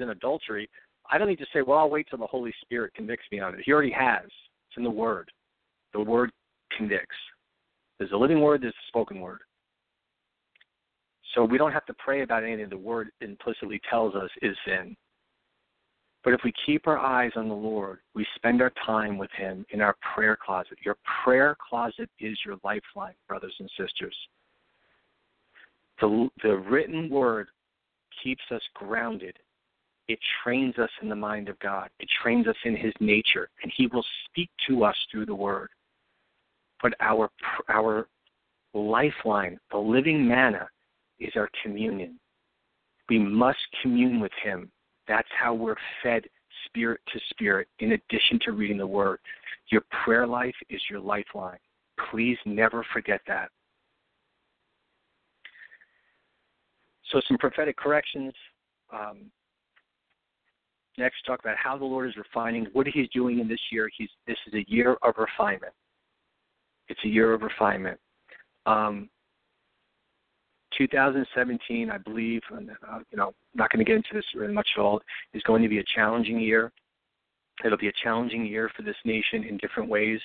in adultery, I don't need to say, well, I'll wait till the Holy Spirit convicts me on it. He already has. It's in the Word. The Word convicts. There's a living Word, there's a spoken Word. So we don't have to pray about anything the Word implicitly tells us is sin. But if we keep our eyes on the Lord, we spend our time with him in our prayer closet. Your prayer closet is your lifeline, brothers and sisters. The written Word keeps us grounded. It trains us in the mind of God. It trains us in his nature, and he will speak to us through the Word. But our lifeline, the living manna, is our communion. We must commune with him. That's how we're fed spirit to spirit, in addition to reading the Word. Your prayer life is your lifeline. Please never forget that. So some prophetic corrections. Next, talk about how the Lord is refining, what he's doing in this year. This is a year of refinement. It's a year of refinement. 2017, I believe, and not going to get into this really much at all, is going to be a challenging year. It'll be a challenging year for this nation in different ways.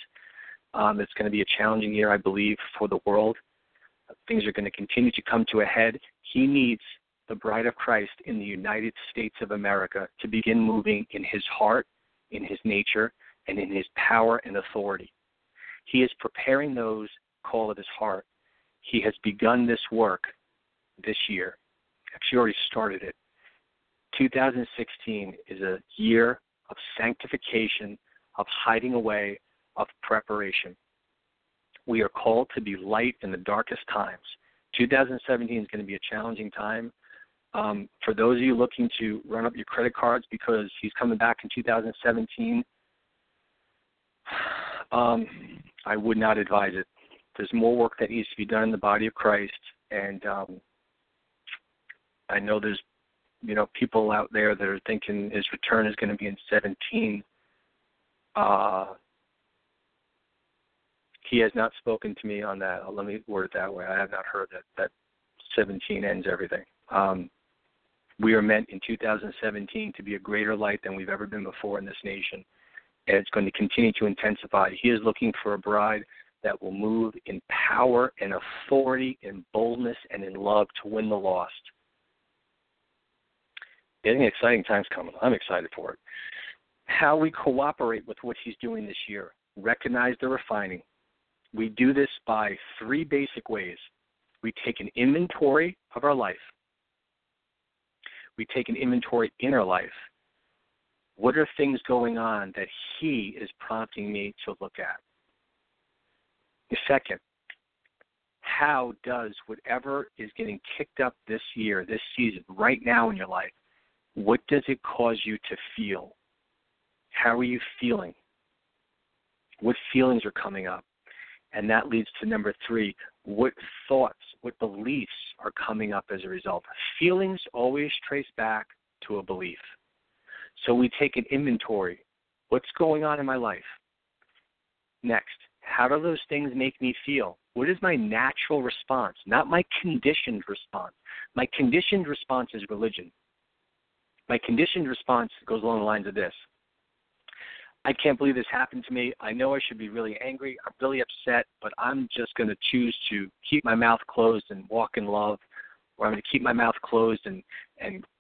It's going to be a challenging year, I believe, for the world. Things are going to continue to come to a head. He needs the bride of Christ in the United States of America to begin moving in his heart, in his nature, and in his power and authority. He is preparing those call of his heart. He has begun this work this year. Actually, already started it. 2016 is a year of sanctification, of hiding away, of preparation. We are called to be light in the darkest times. 2017 is going to be a challenging time. For those of you looking to run up your credit cards because he's coming back in 2017, I would not advise it. There's more work that needs to be done in the body of Christ, and I know there's, people out there that are thinking his return is going to be in 2017. He has not spoken to me on that. Let me word it that way. I have not heard that 2017 ends everything. We are meant in 2017 to be a greater light than we've ever been before in this nation, and it's going to continue to intensify. He is looking for a bride that will move in power and authority, in boldness and in love to win the lost. Getting exciting times coming. I'm excited for it. How we cooperate with what he's doing this year. Recognize the refining. We do this by three basic ways. We take an inventory of our life. we take an inventory in our life. What are things going on that he is prompting me to look at? The second, how does whatever is getting kicked up this year, this season, right now in your life, what does it cause you to feel? How are you feeling? What feelings are coming up? And that leads to number three, what thoughts, what beliefs are coming up as a result? Feelings always trace back to a belief. So we take an inventory. What's going on in my life? Next, how do those things make me feel? What is my natural response? Not my conditioned response. My conditioned response is religion. My conditioned response goes along the lines of this. I can't believe this happened to me. I know I should be really angry. I'm really upset, but I'm just going to choose to keep my mouth closed and walk in love, or I'm going to keep my mouth closed and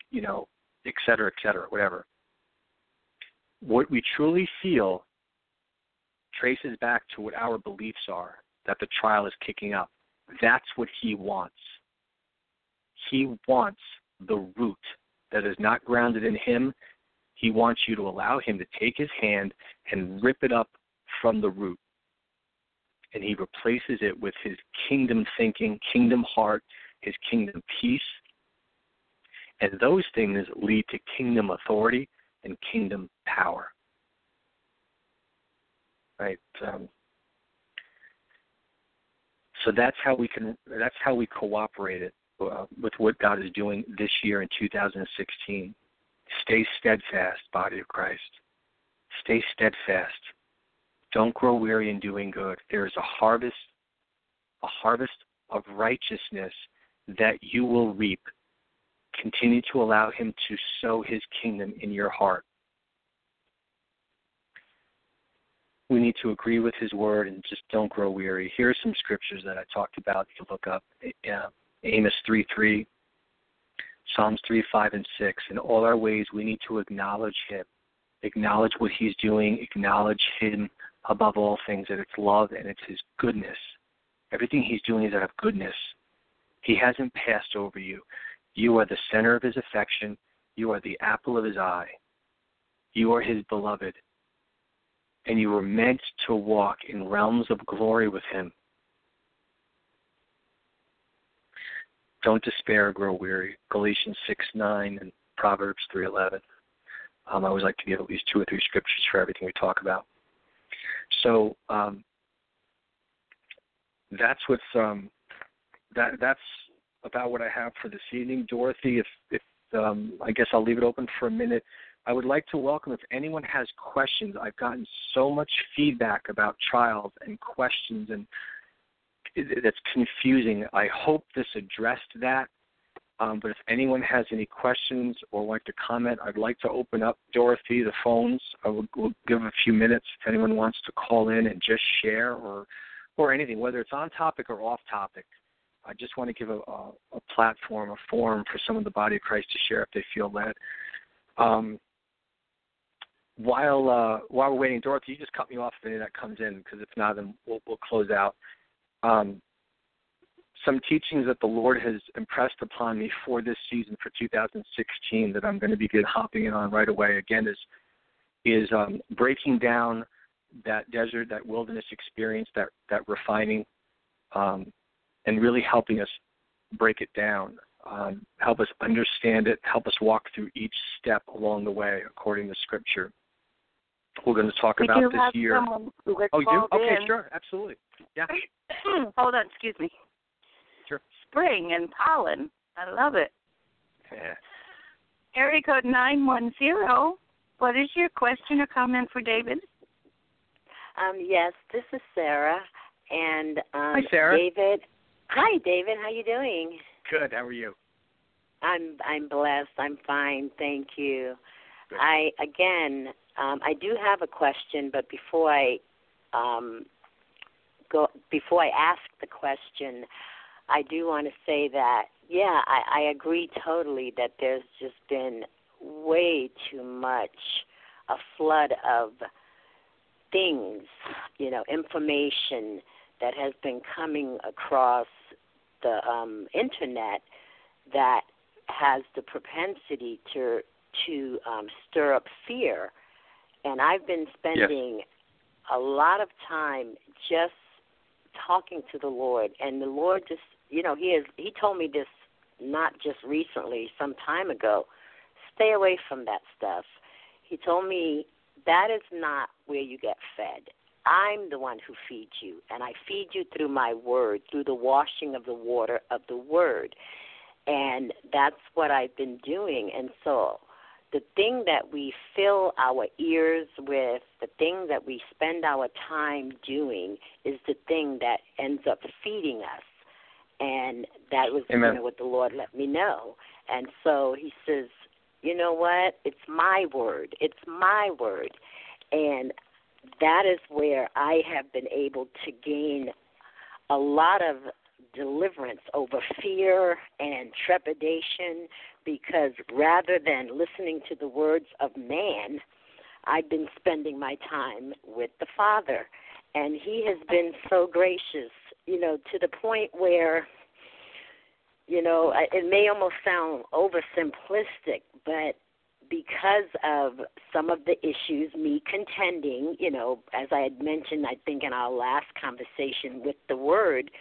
you know, et cetera, whatever. What we truly feel traces back to what our beliefs are that the trial is kicking up. That's what he wants. He wants the root that is not grounded in him. He wants you to allow him to take his hand and rip it up from the root. And he replaces it with his kingdom thinking, kingdom heart, his kingdom peace. And those things lead to kingdom authority and kingdom power. Right? So that's how we cooperate it with what God is doing this year in 2016. Stay steadfast, body of Christ. Stay steadfast. Don't grow weary in doing good. There is a harvest of righteousness that you will reap. Continue to allow him to sow his kingdom in your heart. We need to agree with his word and just don't grow weary. Here are some scriptures that I talked about. You can look up Amos 3:3. Psalms 3, 5, and 6. In all our ways, we need to acknowledge him. Acknowledge what he's doing. Acknowledge him above all things, that it's love and it's his goodness. Everything he's doing is out of goodness. He hasn't passed over you. You are the center of his affection. You are the apple of his eye. You are his beloved. And you were meant to walk in realms of glory with him. Don't despair or grow weary. Galatians 6:9 and Proverbs 3:11. I always like to give at least two or three scriptures for everything we talk about. So that's about what I have for this evening. Dorothy, if I guess I'll leave it open for a minute. I would like to welcome if anyone has questions. I've gotten so much feedback about trials and questions and. That's confusing. I hope this addressed that. But if anyone has any questions or like to comment, I'd like to open up, Dorothy, the phones. We'll give a few minutes if anyone wants to call in and just share or anything, whether it's on topic or off topic. I just want to give a platform, a forum for some of the body of Christ to share if they feel led. While we're waiting, Dorothy, you just cut me off if any of that comes in, because if not, then we'll close out. Some teachings that the Lord has impressed upon me for this season for 2016 that I'm going to be hopping in on right away again is breaking down that desert, that wilderness experience, that refining, and really helping us break it down, help us understand it, help us walk through each step along the way according to Scripture. We're going to talk about this year. Oh, you do? Okay, sure, absolutely. Yeah. Hold on, excuse me. Sure. Spring and pollen. I love it. Yeah. Area code 910. What is your question or comment for David? Yes, this is Sarah. And hi, Sarah. David. Hi, David. How you doing? Good. How are you? I'm blessed. I'm fine. Thank you. Good. I do have a question, but before I before I ask the question, I do want to say that, I agree totally that there's just been way too much, a flood of things, information that has been coming across the Internet that has the propensity to stir up fear. And I've been spending a lot of time just talking to the Lord. And the Lord just, you know, He told me this not just recently, some time ago. Stay away from that stuff. He told me that is not where you get fed. I'm the one who feeds you, and I feed you through my word, through the washing of the water of the word. And that's what I've been doing. And so the thing that we fill our ears with, the thing that we spend our time doing is the thing that ends up feeding us. And that was what the Lord let me know. And so he says, you know what? It's my word. It's my word. And that is where I have been able to gain a lot of deliverance over fear and trepidation, because rather than listening to the words of man, I've been spending my time with the Father. And he has been so gracious, you know, to the point where, you know, it may almost sound oversimplistic, but because of some of the issues, me contending, you know, as I had mentioned, I think in our last conversation with the word,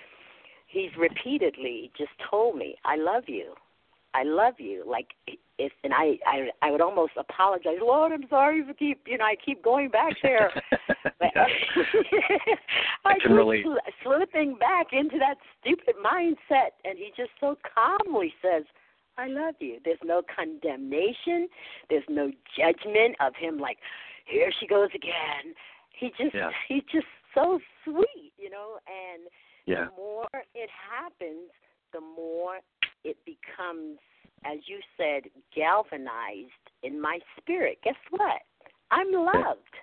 he's repeatedly just told me, I love you. I love you. Like, and I would almost apologize. Lord, I'm sorry for I keep going back there. But I keep sleuthing back into that stupid mindset. And he just so calmly says, I love you. There's no condemnation. There's no judgment of him like, here she goes again. He's just so sweet, you know. And the more it happens, the more it becomes, as you said, galvanized in my spirit. Guess what? I'm loved.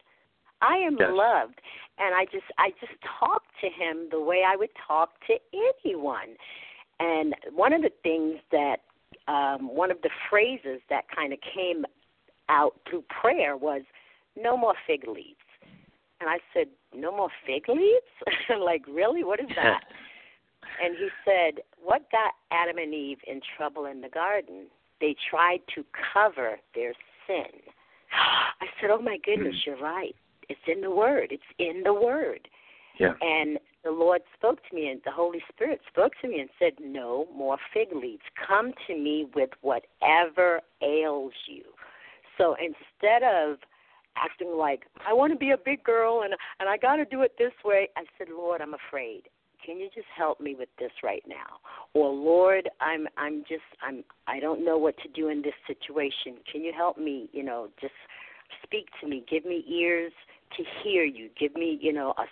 I am loved. And I just talk to him the way I would talk to anyone. And one of the things that one of the phrases that kind of came out through prayer was, no more fig leaves. And I said, no more fig leaves? Like, really? What is that? And he said, what got Adam and Eve in trouble in the garden? They tried to cover their sin. I said, oh, my goodness, you're right. It's in the Word. It's in the Word. Yeah. And the Lord spoke to me, and the Holy Spirit spoke to me and said, no more fig leaves. Come to me with whatever ails you. So instead of acting like, I want to be a big girl, and I got to do it this way, I said, Lord, I'm afraid. Can you just help me with this right now? Or Lord, I don't know what to do in this situation. Can you help me? You know, just speak to me. Give me ears to hear you. Give me, you know, a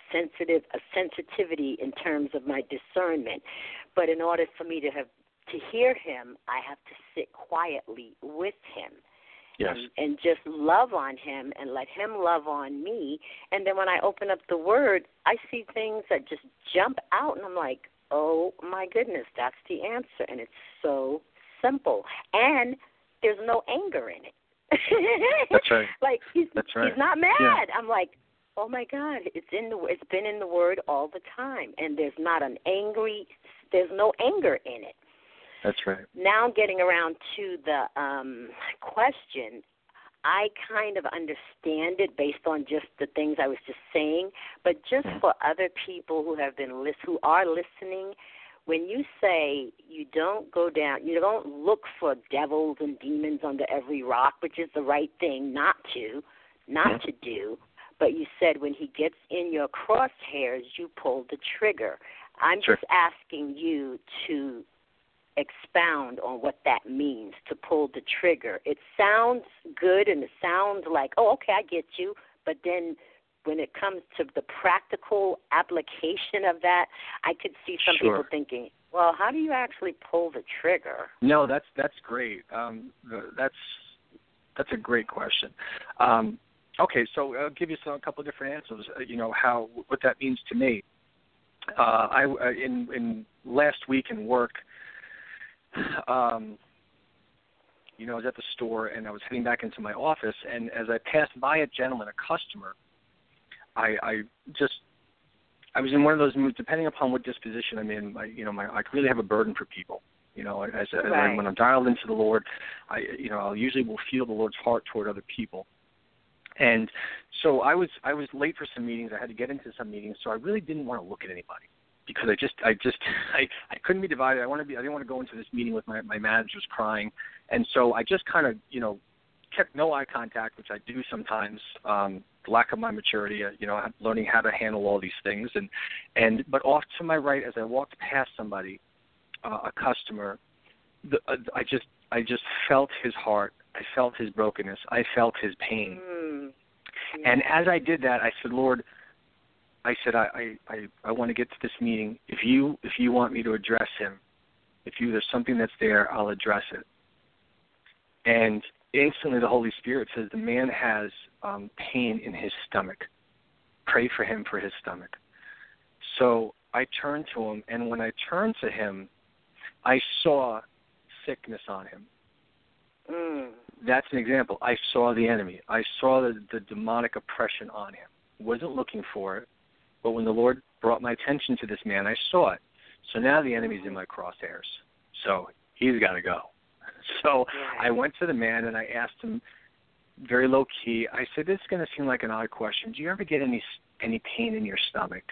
sensitivity in terms of my discernment. But in order for me to hear him, I have to sit quietly with him. Yes. And just love on him and let him love on me. And then when I open up the word, I see things that just jump out, and I'm like, oh, my goodness, that's the answer. And it's so simple. And there's no anger in it. That's right. Like, he's not mad. Yeah. I'm like, oh, my God, it's been in the word all the time. And there's no anger in it. That's right. Now getting around to the question, I kind of understand it based on just the things I was just saying, but just for other people who are listening, when you say you don't look for devils and demons under every rock, which is the right thing not to do, but you said when he gets in your crosshairs, you pull the trigger. I'm just asking you to expound on what that means, to pull the trigger. It sounds good and it sounds like, oh, okay, I get you. But then when it comes to the practical application of that, I could see some people thinking, well, how do you actually pull the trigger? No, that's great. That's a great question. Okay, so I'll give you a couple of different answers, you know, what that means to me. In last week in work, I was at the store and I was heading back into my office, and as I passed by a gentleman, a customer, I was in one of those moods, depending upon what disposition I'm in, I could really have a burden for people. You know, as a, right. When I'm dialed into the Lord, I usually will feel the Lord's heart toward other people. And so I was late for some meetings. I had to get into some meetings, so I really didn't want to look at anybody because I couldn't be divided. I didn't want to go into this meeting with my manager's crying, and so I just kind of kept no eye contact, which I do sometimes. Lack of my maturity, learning how to handle all these things, but off to my right as I walked past somebody, a customer, I just felt his heart. I felt his brokenness. I felt his pain. Mm. Yeah. And as I did that, I said, Lord, I want to get to this meeting. If you want me to address him, there's something that's there, I'll address it. And instantly the Holy Spirit says the man has pain in his stomach. Pray for him for his stomach. So I turned to him, and when I turned to him, I saw sickness on him. Mm. That's an example. I saw the enemy. I saw the demonic oppression on him. Wasn't looking for it, but when the Lord brought my attention to this man, I saw it. So now the enemy's in my crosshairs. So he's got to go. So yeah. I went to the man, and I asked him very low-key. I said, this is going to seem like an odd question. Do you ever get any pain in your stomach?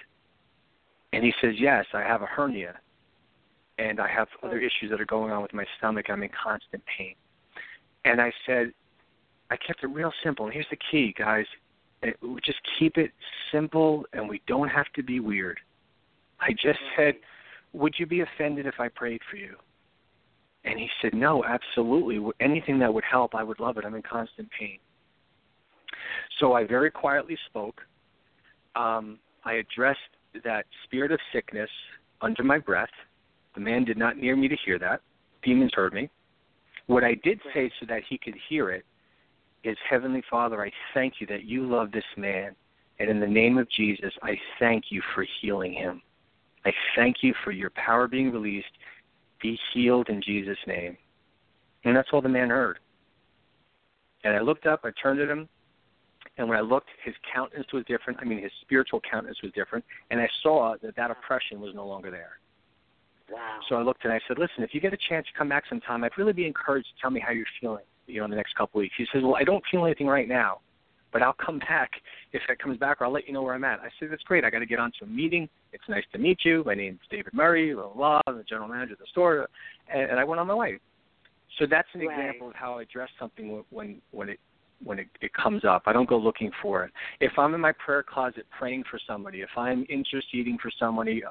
And he says, yes, I have a hernia, and I have other issues that are going on with my stomach. I'm in constant pain. And I said, I kept it real simple. And here's the key, guys. Just keep it simple, and we don't have to be weird. I just said, would you be offended if I prayed for you? And he said, no, absolutely. Anything that would help, I would love it. I'm in constant pain. So I very quietly spoke. I addressed that spirit of sickness under my breath. The man did not near me to hear that. Demons heard me. What I did say so that he could hear it is, Heavenly Father, I thank you that you love this man, and in the name of Jesus, I thank you for healing him. I thank you for your power being released. Be healed in Jesus' name. And that's all the man heard. And I looked up, I turned at him, and when I looked, his countenance was different. I mean, his spiritual countenance was different, and I saw that oppression was no longer there. Wow. So I looked and I said, listen, if you get a chance to come back sometime, I'd really be encouraged to tell me how you're feeling, in the next couple weeks. He says, well, I don't feel anything right now, but I'll come back if it comes back, or I'll let you know where I'm at. I said, that's great. I got to get on to a meeting. It's nice to meet you. My name's David Murray, blah, blah, blah, the general manager of the store, and I went on my way. So that's an example of how I address something when it comes up. I don't go looking for it. If I'm in my prayer closet praying for somebody, if I'm interceding for somebody,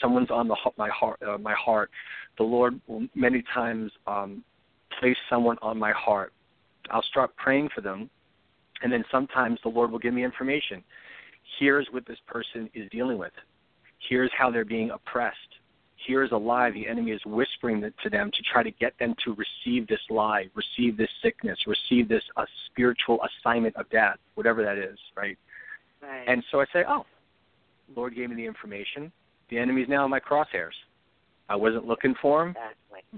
someone's on my heart, the Lord will many times place someone on my heart. I'll start praying for them, and then sometimes the Lord will give me information. Here's what this person is dealing with. Here's how they're being oppressed. Here's a lie the enemy is whispering to them to try to get them to receive this lie, receive this sickness, receive this spiritual assignment of death, whatever that is, right? Right. And so I say, Lord gave me the information. The enemy's now in my crosshairs. I wasn't looking for him,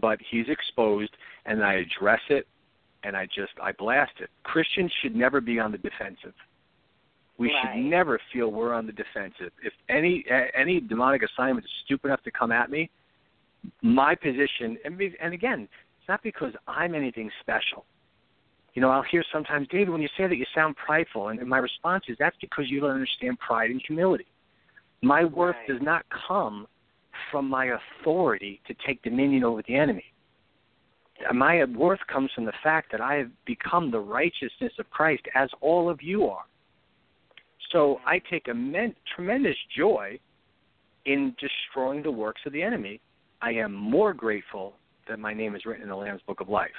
but he's exposed, and I address it, and I blast it. Christians should never be on the defensive. We should never feel we're on the defensive. If any demonic assignment is stupid enough to come at me, my position, and again, it's not because I'm anything special. I'll hear sometimes, David, when you say that, you sound prideful. And my response is, that's because you don't understand pride and humility. My worth does not come from my authority to take dominion over the enemy. My worth comes from the fact that I have become the righteousness of Christ, as all of you are. So I take tremendous joy in destroying the works of the enemy. I am more grateful that my name is written in the Lamb's Book of Life.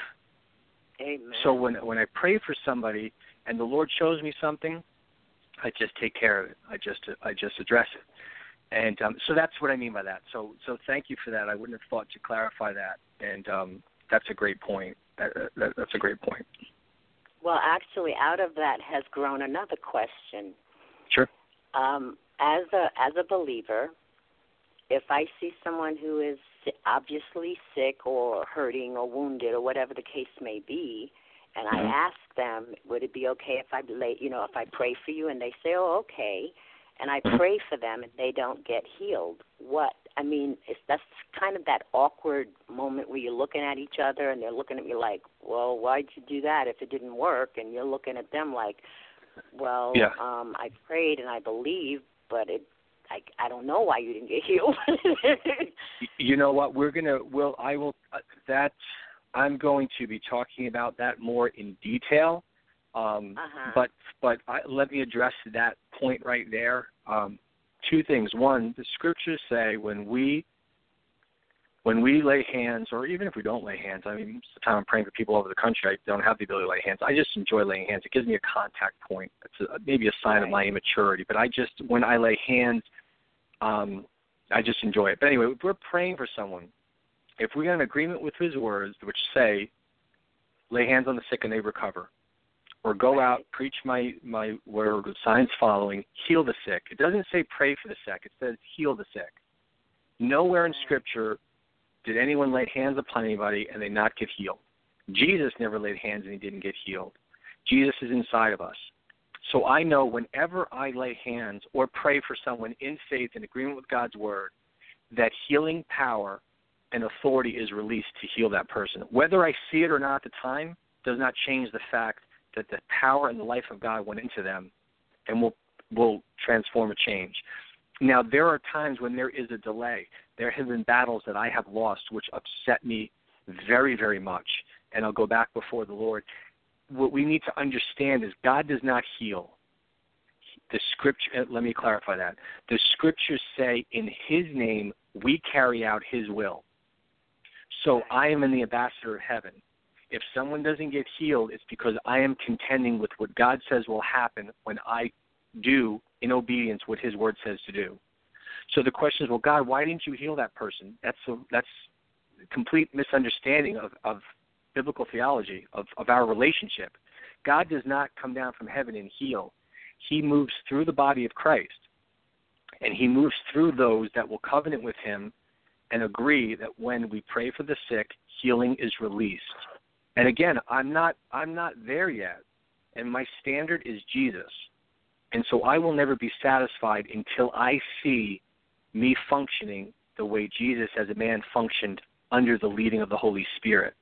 Amen. So when I pray for somebody and the Lord shows me something, I just take care of it. I just address it. And so that's what I mean by that. So thank you for that. I wouldn't have thought to clarify that. And that's a great point. That's a great point. Well, actually, out of that has grown another question. Sure. As a believer, if I see someone who is obviously sick or hurting or wounded or whatever the case may be, and I ask them, would it be okay if I pray for you? And they say, oh, okay. and I pray for them and they don't get healed, that's kind of that awkward moment where you're looking at each other and they're looking at you like, well, why'd you do that if it didn't work? And you're looking at them like, well, yeah. I prayed and I believed, but I don't know why you didn't get healed. You know what? I'm going to be talking about that more in detail. But let me address that point right there. Two things. One, the scriptures say when we lay hands, or even if we don't lay hands, sometimes I'm praying for people all over the country. I don't have the ability to lay hands. I just enjoy laying hands. It gives me a contact point. It's maybe a sign of my immaturity, but when I lay hands, I just enjoy it. But anyway, if we're praying for someone, if we're in agreement with his words, which say, lay hands on the sick and they recover, or go out, preach my word with signs following, heal the sick. It doesn't say pray for the sick. It says heal the sick. Nowhere in Scripture did anyone lay hands upon anybody and they not get healed. Jesus never laid hands and he didn't get healed. Jesus is inside of us. So I know whenever I lay hands or pray for someone in faith in agreement with God's word, that healing power and authority is released to heal that person. Whether I see it or not at the time does not change the fact that the power and the life of God went into them and will transform a change. Now, there are times when there is a delay. There have been battles that I have lost which upset me very, very much, and I'll go back before the Lord. What we need to understand is God does not heal. The Scripture, let me clarify that. The Scriptures say in His name we carry out His will. So I am an ambassador of heaven. If someone doesn't get healed, it's because I am contending with what God says will happen when I do in obedience what His word says to do. So the question is, well, God, why didn't you heal that person? That's a complete misunderstanding of biblical theology, of our relationship. God does not come down from heaven and heal. He moves through the body of Christ, and He moves through those that will covenant with Him and agree that when we pray for the sick, healing is released. And again, I'm not there yet, and my standard is Jesus. And so I will never be satisfied until I see me functioning the way Jesus as a man functioned under the leading of the Holy Spirit.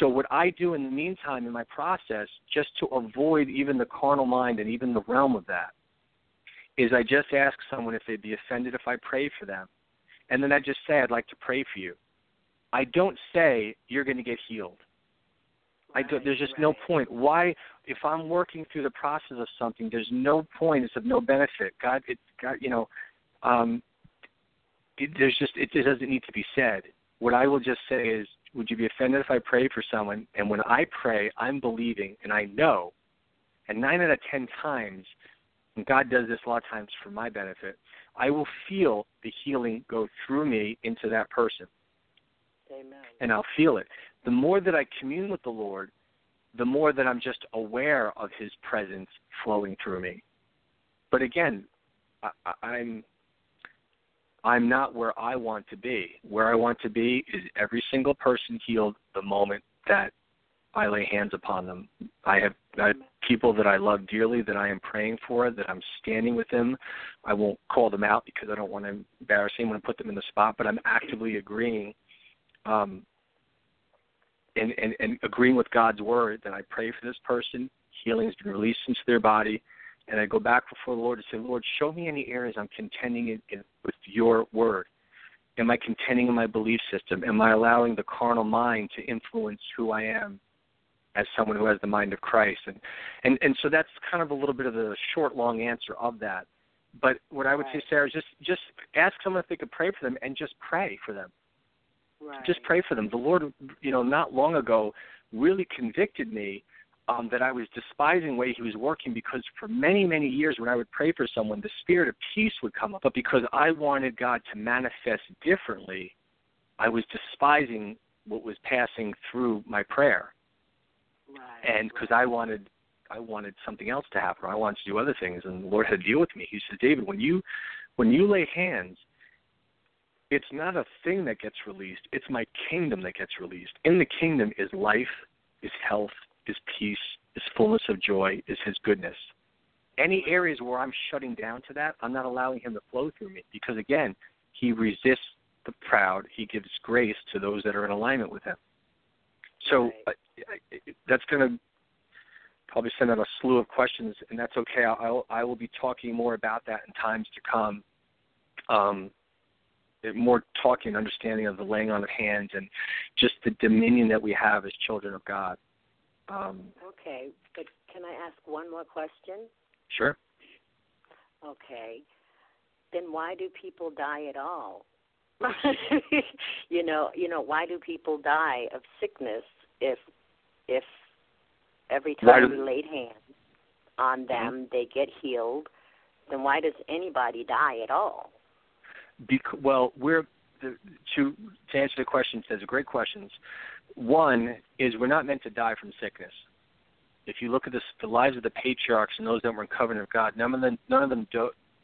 So what I do in the meantime in my process, just to avoid even the carnal mind and even the realm of that, is I just ask someone if they'd be offended if I pray for them. And then I just say, I'd like to pray for you. I don't say you're going to get healed. There's just no point. Why, if I'm working through the process of something, there's no point. It's of no benefit. It doesn't need to be said. What I will just say is, would you be offended if I pray for someone? And when I pray, I'm believing and I know. And 9 out of 10 times, and God does this a lot of times for my benefit, I will feel the healing go through me into that person. Amen. And I'll feel it. The more that I commune with the Lord, the more that I'm just aware of His presence flowing through me. But again, I'm not where I want to be. Where I want to be is every single person healed the moment that I lay hands upon them. I have people that I love dearly that I am praying for, that I'm standing with them. I won't call them out because I don't want to embarrass anyone and put them in the spot, but I'm actively agreeing and agreeing with God's word that I pray for this person, healing has been released into their body, and I go back before the Lord and say, Lord, show me any areas I'm contending in with your word. Am I contending in my belief system? Am I allowing the carnal mind to influence who I am as someone who has the mind of Christ? And so that's kind of a little bit of the short, long answer of that. But what I would say, Sarah, is just ask someone if they could pray for them and just pray for them. Right. Just pray for them. The Lord, not long ago, really convicted me that I was despising the way He was working, because for many, many years when I would pray for someone, the spirit of peace would come up. But because I wanted God to manifest differently, I was despising what was passing through my prayer. Right. And because I wanted something else to happen. I wanted to do other things, and the Lord had to deal with me. He said, David, when you lay hands, it's not a thing that gets released. It's my kingdom that gets released. In the kingdom is life, is health, is peace, is fullness of joy, is His goodness. Any areas where I'm shutting down to that, I'm not allowing him to flow through me, because, again, he resists the proud. He gives grace to those that are in alignment with him. So that's going to probably send out a slew of questions, and that's okay. I will be talking more about that in times to come, more talking, understanding of the laying on of hands and just the dominion that we have as children of God. Okay, but can I ask one more question? Sure. Okay. Then why do people die at all? you know, why do people die of sickness if every time you laid hands on them, they get healed? Then why does anybody die at all? To answer the question, there's great questions. One is, we're not meant to die from sickness. If you look at the lives of the patriarchs and those that were in covenant of God, none of them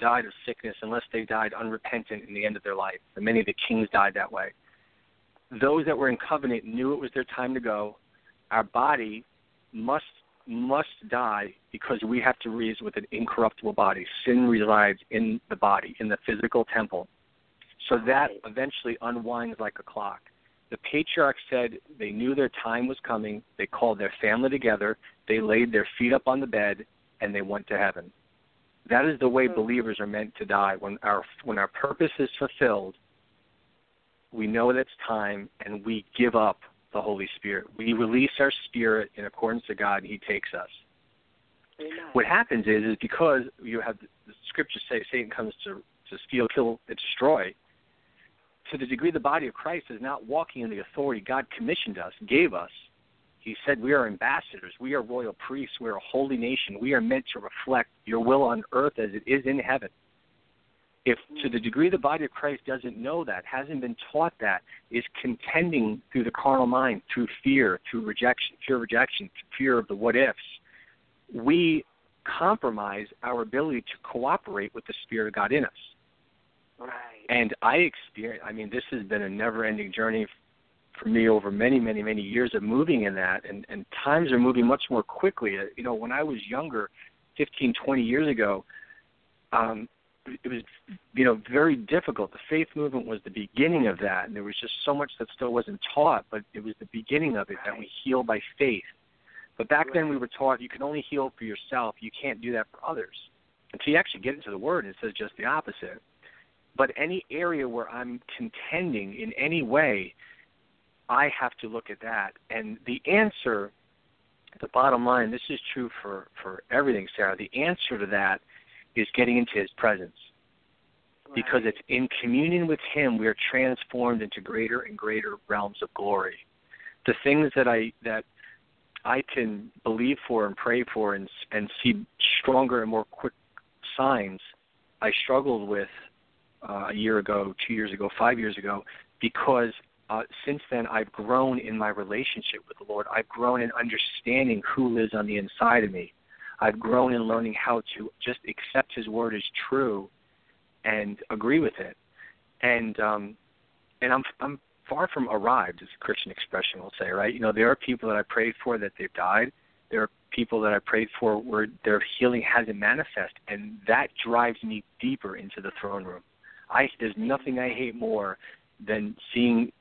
died of sickness unless they died unrepentant in the end of their life. And many of the kings died that way. Those that were in covenant knew it was their time to go. Our body must die, because we have to raise with an incorruptible body. Sin resides in the body, in the physical temple. So that eventually unwinds like a clock. The patriarchs said they knew their time was coming. They called their family together. They laid their feet up on the bed, and they went to heaven. That is the way believers are meant to die. When our purpose is fulfilled, we know that it's time, and we give up the Holy Spirit. We release our spirit in accordance to God, and he takes us. Amen. What happens is because you have the scriptures say Satan comes to steal, kill, and destroy. To the degree the body of Christ is not walking in the authority God commissioned us, gave us, he said we are ambassadors, we are royal priests, we are a holy nation, we are meant to reflect your will on earth as it is in heaven. If to the degree the body of Christ doesn't know that, hasn't been taught that, is contending through the carnal mind, through fear, through rejection, fear of the what ifs, we compromise our ability to cooperate with the Spirit of God in us. Right. And this has been a never-ending journey for me over many, many, many years of moving in that, and times are moving much more quickly. You know, when I was younger, 15, 20 years ago, it was, you know, very difficult. The faith movement was the beginning of that, and there was just so much that still wasn't taught, but it was the beginning of it, right, that we heal by faith. But back then we were taught you can only heal for yourself. You can't do that for others. Until you actually get into the Word, it says just the opposite. But any area where I'm contending in any way, I have to look at that. And the answer, the bottom line, this is true for everything, Sarah, the answer to that is getting into his presence. Right. Because it's in communion with him we are transformed into greater and greater realms of glory. The things that I can believe for and pray for and see stronger and more quick signs, I struggled with a year ago, 2 years ago, 5 years ago, because since then I've grown in my relationship with the Lord. I've grown in understanding who lives on the inside of me. I've grown in learning how to just accept his word as true and agree with it. And I'm far from arrived, as a Christian expression will say, right? You know, there are people that I prayed for that they've died. There are people that I prayed for where their healing hasn't manifested, and that drives me deeper into the throne room. There's nothing I hate more than seeing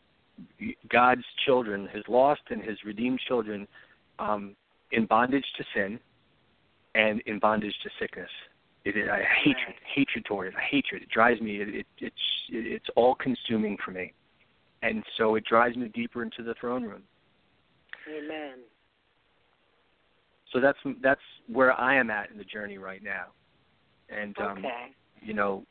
God's children, his lost and his redeemed children, in bondage to sin and in bondage to sickness. Hatred toward it. Hatred. It drives me. It's all-consuming for me. And so it drives me deeper into the throne room. Amen. So that's where I am at in the journey right now. And, you know,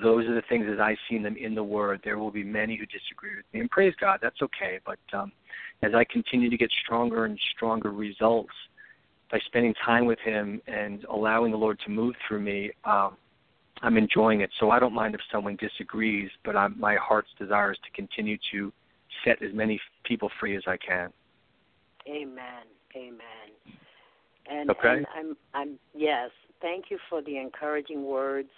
those are the things as I've seen them in the Word. There will be many who disagree with me, and praise God, that's okay. But as I continue to get stronger and stronger results by spending time with him and allowing the Lord to move through me, I'm enjoying it. So I don't mind if someone disagrees, but my heart's desire is to continue to set as many people free as I can. Amen. Amen. And I'm yes. Thank you for the encouraging words.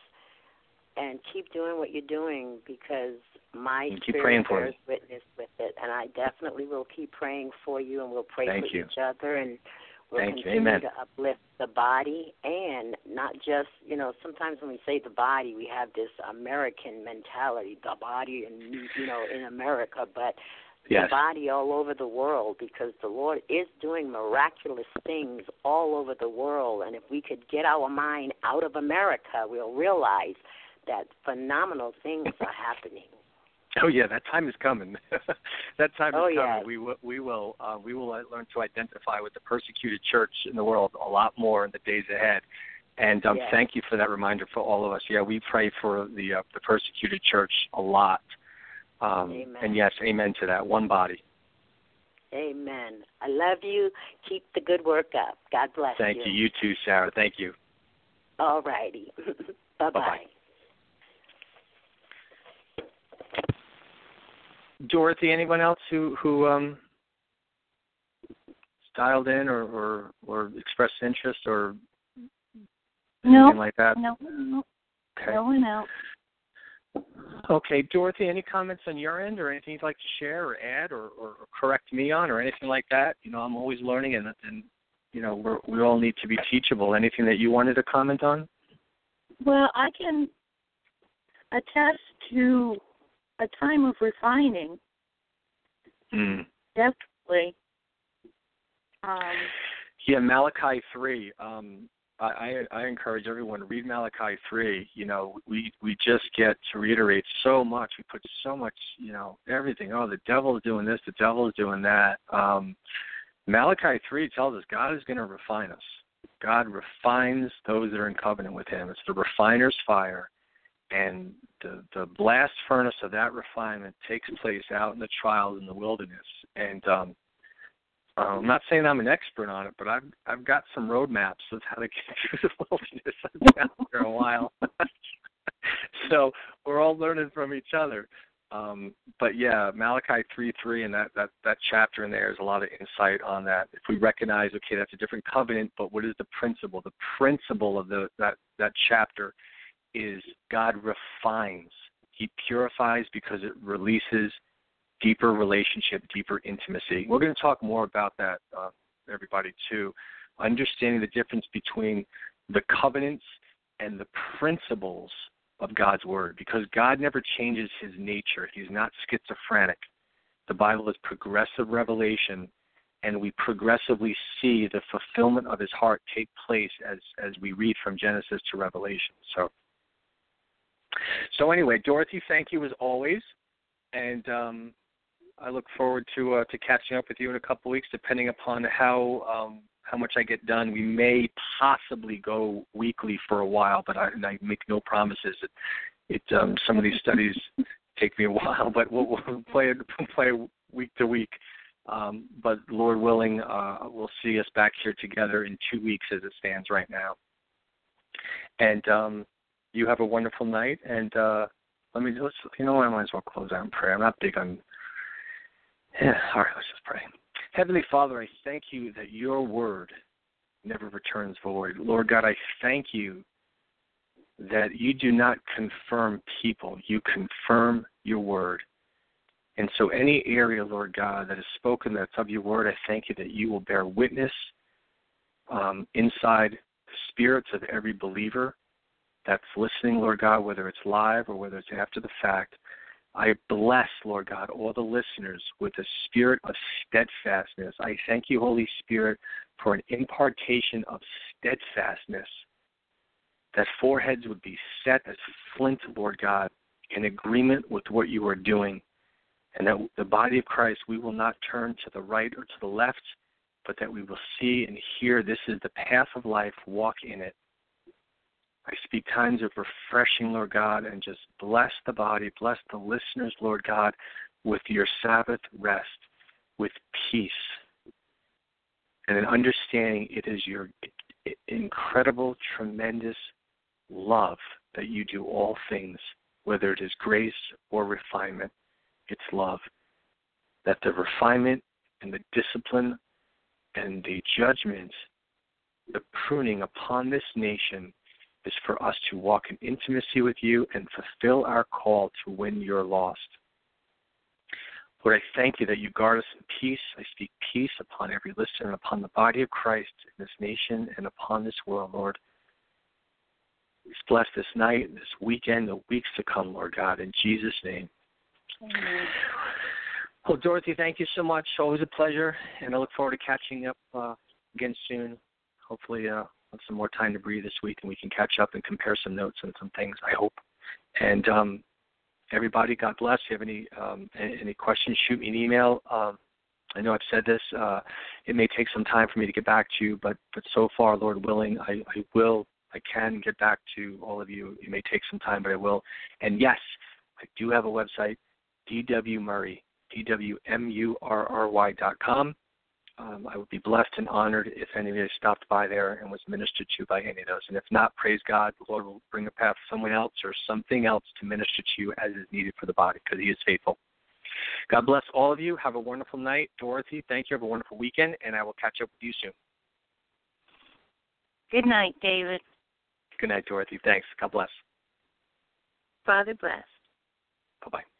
And keep doing what you're doing, because my spirit bears witness with it. And I definitely will keep praying for you, and we'll pray for each other. And will continue to uplift the body, and not just, you know, sometimes when we say the body, we have this American mentality, the body in, you know, in America, but the body all over the world, because the Lord is doing miraculous things all over the world. And if we could get our mind out of America, we'll realize that phenomenal things are happening. Oh yeah, that time is coming. That time is coming. Yeah. We will learn to identify with the persecuted church in the world a lot more in the days ahead. And thank you for that reminder for all of us. Yeah, we pray for the persecuted church a lot. And yes, amen to that. One body. Amen. I love you. Keep the good work up. God bless you. Thank you. You too, Sarah. Thank you. All righty. Bye bye. Dorothy, anyone else who dialed in or expressed interest or anything like that? No. Okay. No one else. Okay, Dorothy, any comments on your end or anything you'd like to share or add or correct me on or anything like that? You know, I'm always learning and you know, we all need to be teachable. Anything that you wanted to comment on? Well, I can attest to a time of refining, definitely. Malachi 3. I encourage everyone to read Malachi 3. You know, we just get to reiterate so much. We put so much, you know, everything. Oh, the devil is doing this. The devil is doing that. Malachi 3 tells us God is going to refine us. God refines those that are in covenant with him. It's the refiner's fire. And the blast furnace of that refinement takes place out in the trials in the wilderness. And I'm not saying I'm an expert on it, but I've got some roadmaps of how to get through the wilderness. I've been out there a while. So we're all learning from each other. But, yeah, Malachi 3:3 and that chapter in there is a lot of insight on that. If we recognize, okay, that's a different covenant, but what is the principle? The principle of that chapter is God refines. He purifies because it releases deeper relationship, deeper intimacy. We're going to talk more about that, everybody, too. Understanding the difference between the covenants and the principles of God's word, because God never changes his nature. He's not schizophrenic. The Bible is progressive revelation, and we progressively see the fulfillment of his heart take place as we read from Genesis to Revelation. So anyway, Dorothy, thank you as always, and I look forward to catching up with you in a couple of weeks, depending upon how much I get done. We may possibly go weekly for a while, but I make no promises. It some of these studies take me a while, but we'll play week to week. But Lord willing, we'll see us back here together in 2 weeks as it stands right now. And you have a wonderful night, and I might as well close out in prayer. I'm not big on, all right, let's just pray. Heavenly Father, I thank you that your word never returns void. Lord God, I thank you that you do not confirm people. You confirm your word. And so any area, Lord God, that is spoken that's of your word, I thank you that you will bear witness inside the spirits of every believer that's listening, Lord God, whether it's live or whether it's after the fact. I bless, Lord God, all the listeners with a spirit of steadfastness. I thank you, Holy Spirit, for an impartation of steadfastness, that foreheads would be set as flint, Lord God, in agreement with what you are doing, and that the body of Christ, we will not turn to the right or to the left, but that we will see and hear this is the path of life, walk in it. I speak times of refreshing, Lord God, and just bless the body, bless the listeners, Lord God, with your Sabbath rest, with peace, and an understanding it is your incredible, tremendous love that you do all things, whether it is grace or refinement, it's love. That the refinement and the discipline and the judgment, the pruning upon this nation, is for us to walk in intimacy with you and fulfill our call to win your lost. Lord, I thank you that you guard us in peace. I speak peace upon every listener, and upon the body of Christ in this nation and upon this world, Lord. Please bless this night, this weekend, the weeks to come, Lord God, in Jesus' name. Amen. Well, Dorothy, thank you so much. Always a pleasure, and I look forward to catching up again soon. Hopefully, have some more time to breathe this week, and we can catch up and compare some notes and some things, I hope. And everybody, God bless. If you have any questions, shoot me an email. I know I've said this. It may take some time for me to get back to you, but so far, Lord willing, I can get back to all of you. It may take some time, but I will. And yes, I do have a website, dwmurry.com. I would be blessed and honored if anybody stopped by there and was ministered to by any of those. And if not, praise God, the Lord will bring a path for someone else or something else to minister to you as is needed for the body, because he is faithful. God bless all of you. Have a wonderful night. Dorothy, thank you. Have a wonderful weekend, and I will catch up with you soon. Good night, David. Good night, Dorothy. Thanks. God bless. Father bless. Bye-bye.